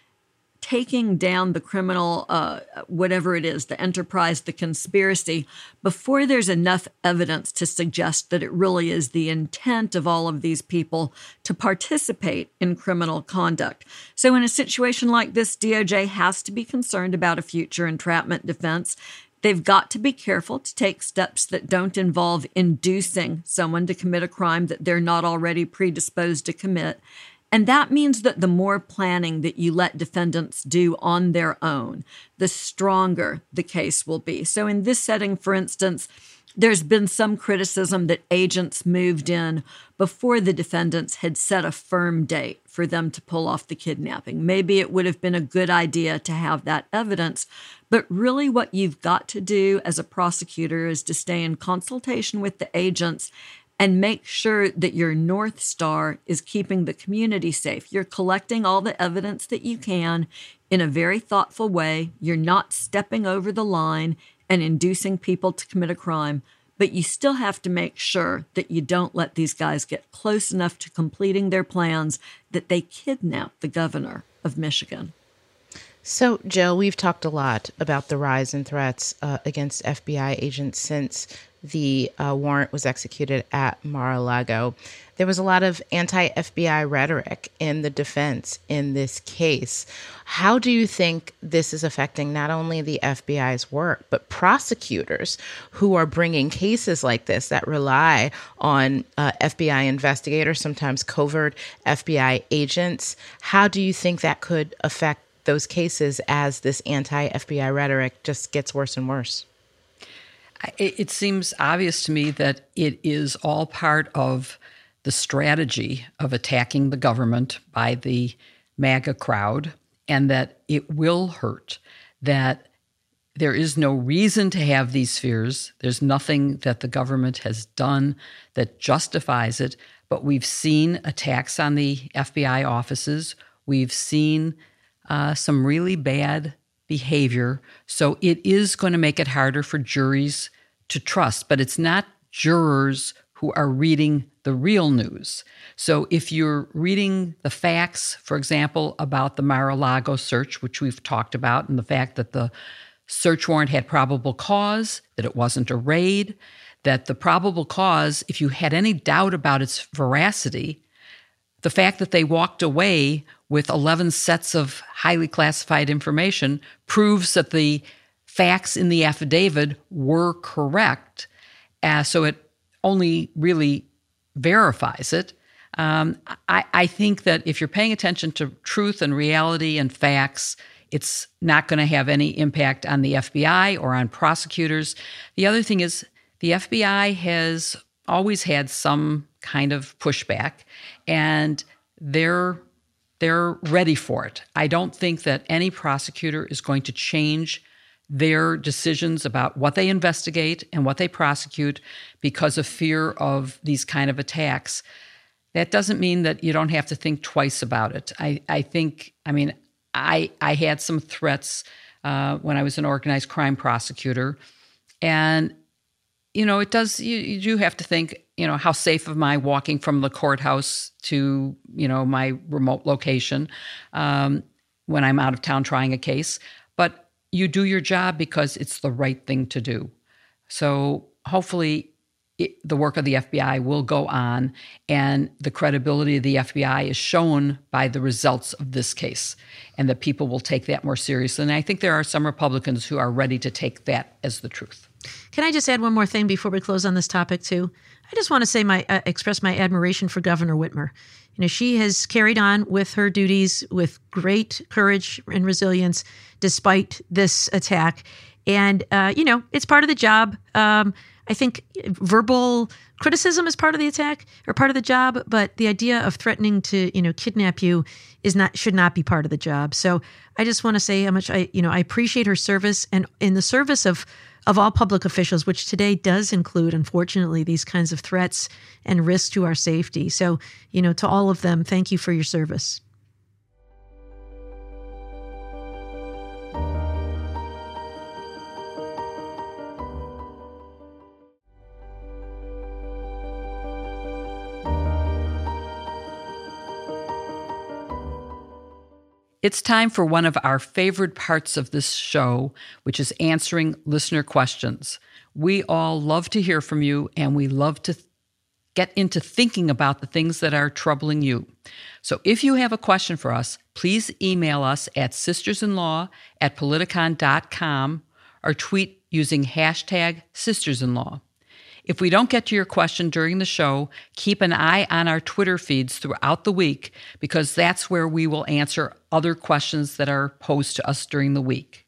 taking down the criminal, uh, whatever it is, the enterprise, the conspiracy, before there's enough evidence to suggest that it really is the intent of all of these people to participate in criminal conduct. So in a situation like this, D O J has to be concerned about a future entrapment defense. They've got to be careful to take steps that don't involve inducing someone to commit a crime that they're not already predisposed to commit. And that means that the more planning that you let defendants do on their own, the stronger the case will be. So in this setting, for instance, there's been some criticism that agents moved in before the defendants had set a firm date for them to pull off the kidnapping. Maybe it would have been a good idea to have that evidence. But really what you've got to do as a prosecutor is to stay in consultation with the agents and make sure that your North Star is keeping the community safe. You're collecting all the evidence that you can in a very thoughtful way. You're not stepping over the line and inducing people to commit a crime, but you still have to make sure that you don't let these guys get close enough to completing their plans that they kidnap the governor of Michigan. So, Jill, we've talked a lot about the rise in threats uh, against F B I agents since the uh, warrant was executed at Mar-a-Lago. There was a lot of anti-F B I rhetoric in the defense in this case. How do you think this is affecting not only the F B I's work, but prosecutors who are bringing cases like this that rely on uh, F B I investigators, sometimes covert F B I agents? How do you think that could affect those cases as this anti-F B I rhetoric just gets worse and worse? It seems obvious to me that it is all part of the strategy of attacking the government by the MAGA crowd and that it will hurt, that there is no reason to have these fears. There's nothing that the government has done that justifies it, but we've seen attacks on the F B I offices. We've seen uh, some really bad behavior. So it is going to make it harder for juries to trust, but it's not jurors who are reading the real news. So if you're reading the facts, for example, about the Mar-a-Lago search, which we've talked about, and the fact that the search warrant had probable cause, that it wasn't a raid, that the probable cause, if you had any doubt about its veracity, the fact that they walked away with eleven sets of highly classified information proves that the facts in the affidavit were correct. Uh, so it only really verifies it. Um, I, I think that if you're paying attention to truth and reality and facts, it's not going to have any impact on the F B I or on prosecutors. The other thing is the F B I has always had some kind of pushback, and they're they're ready for it. I don't think that any prosecutor is going to change their decisions about what they investigate and what they prosecute because of fear of these kind of attacks. That doesn't mean that you don't have to think twice about it. I, I think, I mean, I, I had some threats uh, when I was an organized crime prosecutor. And, you know, it does, you, you do have to think, you know, how safe am I walking from the courthouse to, you know, my remote location um, when I'm out of town trying a case. But you do your job because it's the right thing to do. So hopefully it, the work of the F B I will go on, and the credibility of the F B I is shown by the results of this case, and that people will take that more seriously. And I think there are some Republicans who are ready to take that as the truth. Can I just add one more thing before we close on this topic, too? I just want to say my uh, express my admiration for Governor Whitmer. You know, she has carried on with her duties with great courage and resilience despite this attack. And, uh, you know, it's part of the job. Um, I think verbal criticism is part of the attack or part of the job, but the idea of threatening to, you know, kidnap you is not, should not be part of the job. So I just want to say how much I, you know, I appreciate her service, and in the service of of all public officials, which today does include, unfortunately, these kinds of threats and risks to our safety. So, you know, to all of them, thank you for your service. It's time for one of our favorite parts of this show, which is answering listener questions. We all love to hear from you, and we love to th- get into thinking about the things that are troubling you. So if you have a question for us, please email us at sistersinlaw at politicon dot com or tweet using hashtag sistersinlaw. If we don't get to your question during the show, keep an eye on our Twitter feeds throughout the week, because that's where we will answer other questions that are posed to us during the week.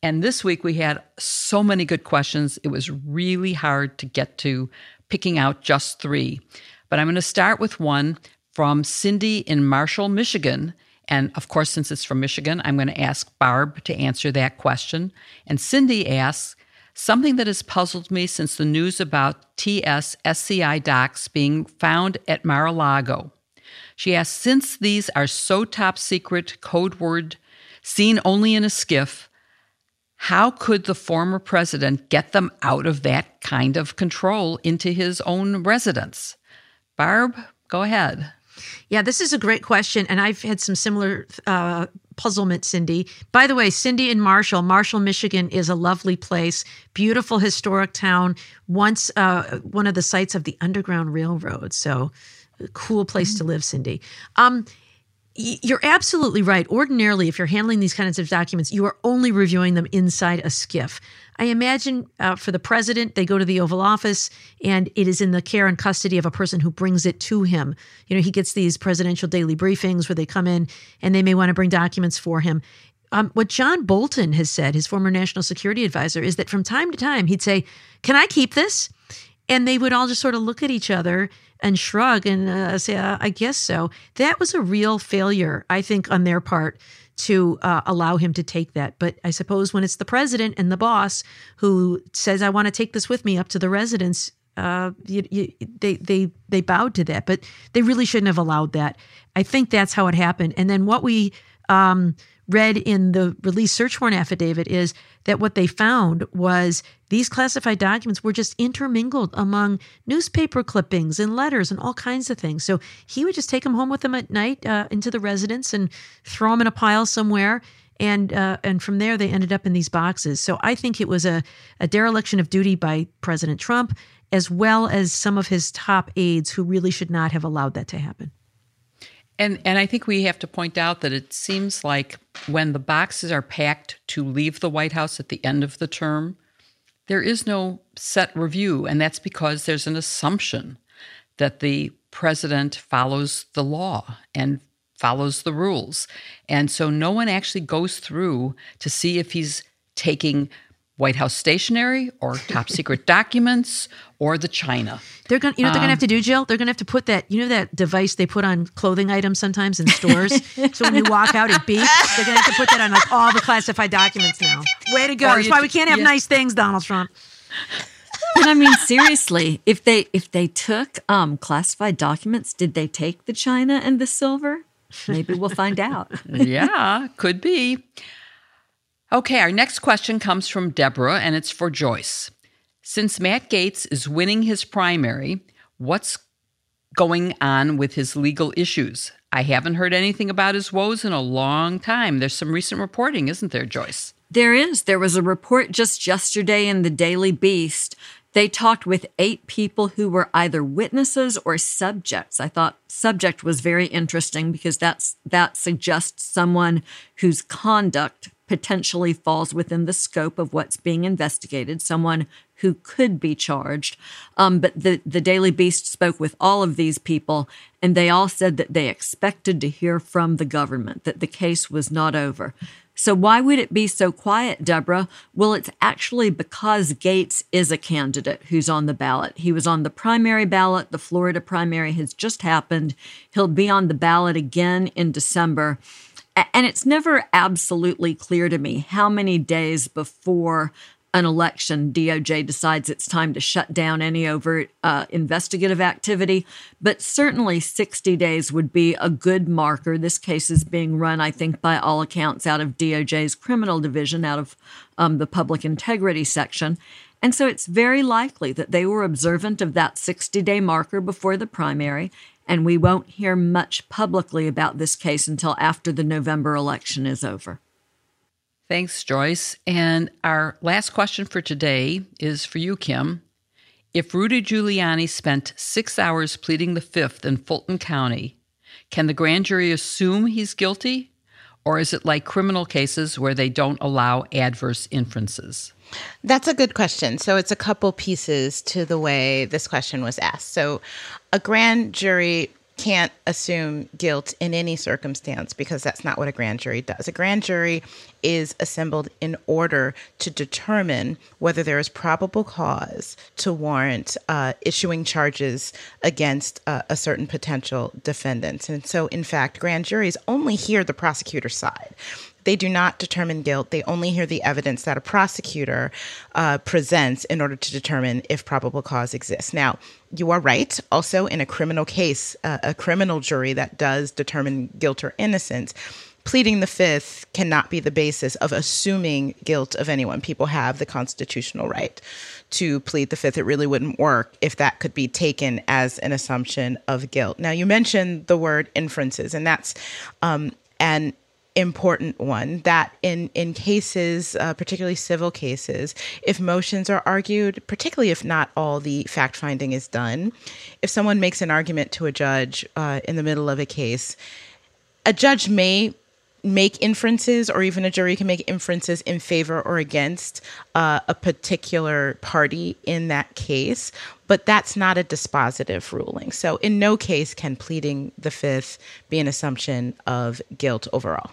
And this week we had so many good questions, it was really hard to get to picking out just three. But I'm going to start with one from Cindy in Marshall, Michigan. And of course, since it's from Michigan, I'm going to ask Barb to answer that question. And Cindy asks, something that has puzzled me since the news about T S S C I docs being found at Mar-a-Lago. She asks, since these are so top secret, code word, seen only in a skiff, how could the former president get them out of that kind of control into his own residence? Barb, go ahead. Yeah, this is a great question, and I've had some similar uh, puzzlement, Cindy. By the way, Cindy in Marshall, Marshall, Michigan is a lovely place, beautiful historic town, once uh, one of the sites of the Underground Railroad, so a cool place mm-hmm. to live, Cindy. Um You're absolutely right. Ordinarily, if you're handling these kinds of documents, you are only reviewing them inside a skiff. I imagine uh, for the president, they go to the Oval Office, and it is in the care and custody of a person who brings it to him. You know, he gets these presidential daily briefings where they come in, and they may want to bring documents for him. Um, what John Bolton has said, his former national security advisor, is that from time to time, he'd say, "Can I keep this?" And they would all just sort of look at each other and shrug and uh, say, uh, I guess so. That was a real failure, I think, on their part to uh, allow him to take that. But I suppose when it's the president and the boss who says, I want to take this with me up to the residence, uh, you, you, they, they, they bowed to that. But they really shouldn't have allowed that. I think that's how it happened. And then what we um, read in the released search warrant affidavit is that what they found was these classified documents were just intermingled among newspaper clippings and letters and all kinds of things. So he would just take them home with him at night uh, into the residence and throw them in a pile somewhere. And uh, and from there, they ended up in these boxes. So I think it was a, a dereliction of duty by President Trump, as well as some of his top aides who really should not have allowed that to happen. And and I think we have to point out that it seems like when the boxes are packed to leave the White House at the end of the term, there is no set review, and that's because there's an assumption that the president follows the law and follows the rules. And so no one actually goes through to see if he's taking White House stationery or top secret documents or the china. They're going, you know what they're going to have to do, Jill? They're going to have to put that, you know that device they put on clothing items sometimes in stores? So when you walk out and beep, they're going to have to put that on like all the classified documents now. Way to go. Or That's why we can't have yeah. nice things, Donald Trump. But I mean, seriously, if they if they took um, classified documents, did they take the china and the silver? Maybe we'll find out. Yeah, could be. Okay, our next question comes from Deborah, and it's for Joyce. Since Matt Gaetz is winning his primary, what's going on with his legal issues? I haven't heard anything about his woes in a long time. There's some recent reporting, isn't there, Joyce? There is. There was a report just yesterday in the Daily Beast. They talked with eight people who were either witnesses or subjects. I thought subject was very interesting because that's that suggests someone whose conduct potentially falls within the scope of what's being investigated, someone who could be charged. Um, but the, the Daily Beast spoke with all of these people, and they all said that they expected to hear from the government, that the case was not over. So why would it be so quiet, Deborah? Well, it's actually because Gaetz is a candidate who's on the ballot. He was on the primary ballot. The Florida primary has just happened. He'll be on the ballot again in December. And it's never absolutely clear to me how many days before an election D O J decides it's time to shut down any overt uh, investigative activity, but certainly sixty days would be a good marker. This case is being run, I think, by all accounts out of D O J's criminal division, out of um, the public integrity section. And so it's very likely that they were observant of that sixty-day marker before the primary, and we won't hear much publicly about this case until after the November election is over. Thanks, Joyce. And our last question for today is for you, Kim. If Rudy Giuliani spent six hours pleading the fifth in Fulton County, can the grand jury assume he's guilty? Or is it like criminal cases where they don't allow adverse inferences? That's a good question. So it's a couple pieces to the way this question was asked. So a grand jury can't assume guilt in any circumstance because that's not what a grand jury does. A grand jury is assembled in order to determine whether there is probable cause to warrant uh, issuing charges against uh, a certain potential defendant. And so, in fact, grand juries only hear the prosecutor's side. They do not determine guilt. They only hear the evidence that a prosecutor uh, presents in order to determine if probable cause exists. Now, you are right. Also, in a criminal case, uh, a criminal jury that does determine guilt or innocence, pleading the fifth cannot be the basis of assuming guilt of anyone. People have the constitutional right to plead the fifth. It really wouldn't work if that could be taken as an assumption of guilt. Now, you mentioned the word inferences, and that's um, an important one, that in, in cases, uh, particularly civil cases, if motions are argued, particularly if not all the fact-finding is done, if someone makes an argument to a judge uh, in the middle of a case, a judge may make inferences, or even a jury can make inferences in favor or against uh, a particular party in that case, but that's not a dispositive ruling. So in no case can pleading the fifth be an assumption of guilt overall.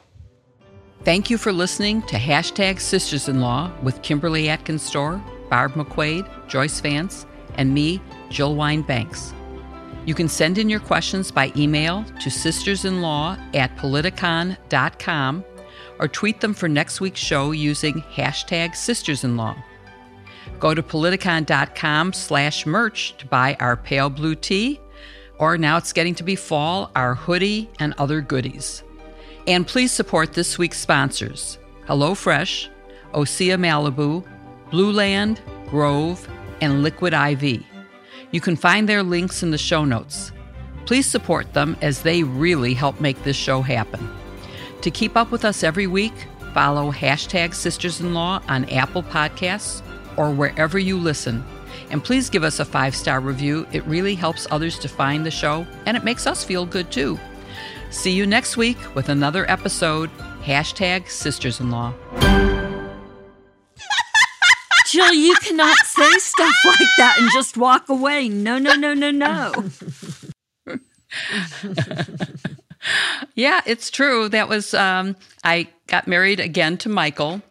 Thank you for listening to Hashtag Sisters-in-Law with Kimberly Atkins-Store, Barb McQuaid, Joyce Vance, and me, Jill Wine-Banks. You can send in your questions by email to sistersinlaw at politicon dot com or tweet them for next week's show using hashtag sisters in law. Go to politicon.com slash merch to buy our pale blue tea, or now it's getting to be fall, our hoodie and other goodies. And please support this week's sponsors, HelloFresh, Osea Malibu, Blueland, Grove, and Liquid I V. You can find their links in the show notes. Please support them as they really help make this show happen. To keep up with us every week, follow hashtag sisters in law on Apple Podcasts or wherever you listen. And please give us a five-star review. It really helps others to find the show, and it makes us feel good too. See you next week with another episode, hashtag sisters in law. Jill, you cannot say stuff like that and just walk away. No, no, no, no, no. Yeah, it's true. That was, um, I got married again to Michael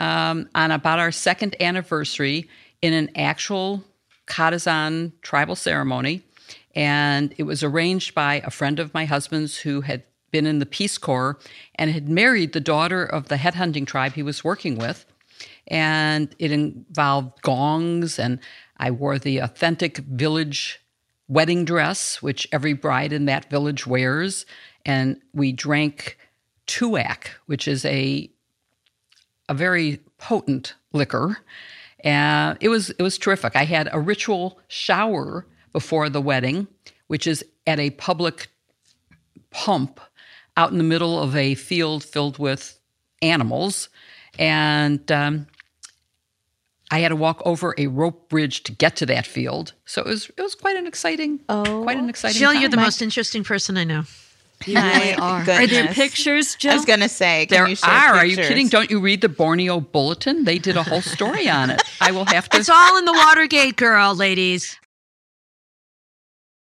um, on about our second anniversary in an actual Kadazan tribal ceremony. And it was arranged by a friend of my husband's who had been in the Peace Corps and had married the daughter of the headhunting tribe he was working with. And it involved gongs, and I wore the authentic village wedding dress, which every bride in that village wears. And we drank tuak, which is a a very potent liquor. And uh, it was it was terrific. I had a ritual shower before the wedding, which is at a public pump out in the middle of a field filled with animals. And um, I had to walk over a rope bridge to get to that field. So it was it was quite an exciting, oh. quite an exciting Jill, time. You're the I, most interesting person I know. You really are. Goodness. Are there pictures, Jill? I was going to say, can there you share are. Pictures? Are you kidding? Don't you read the Borneo Bulletin? They did a whole story on it. I will have to. It's all in the Watergate girl, ladies.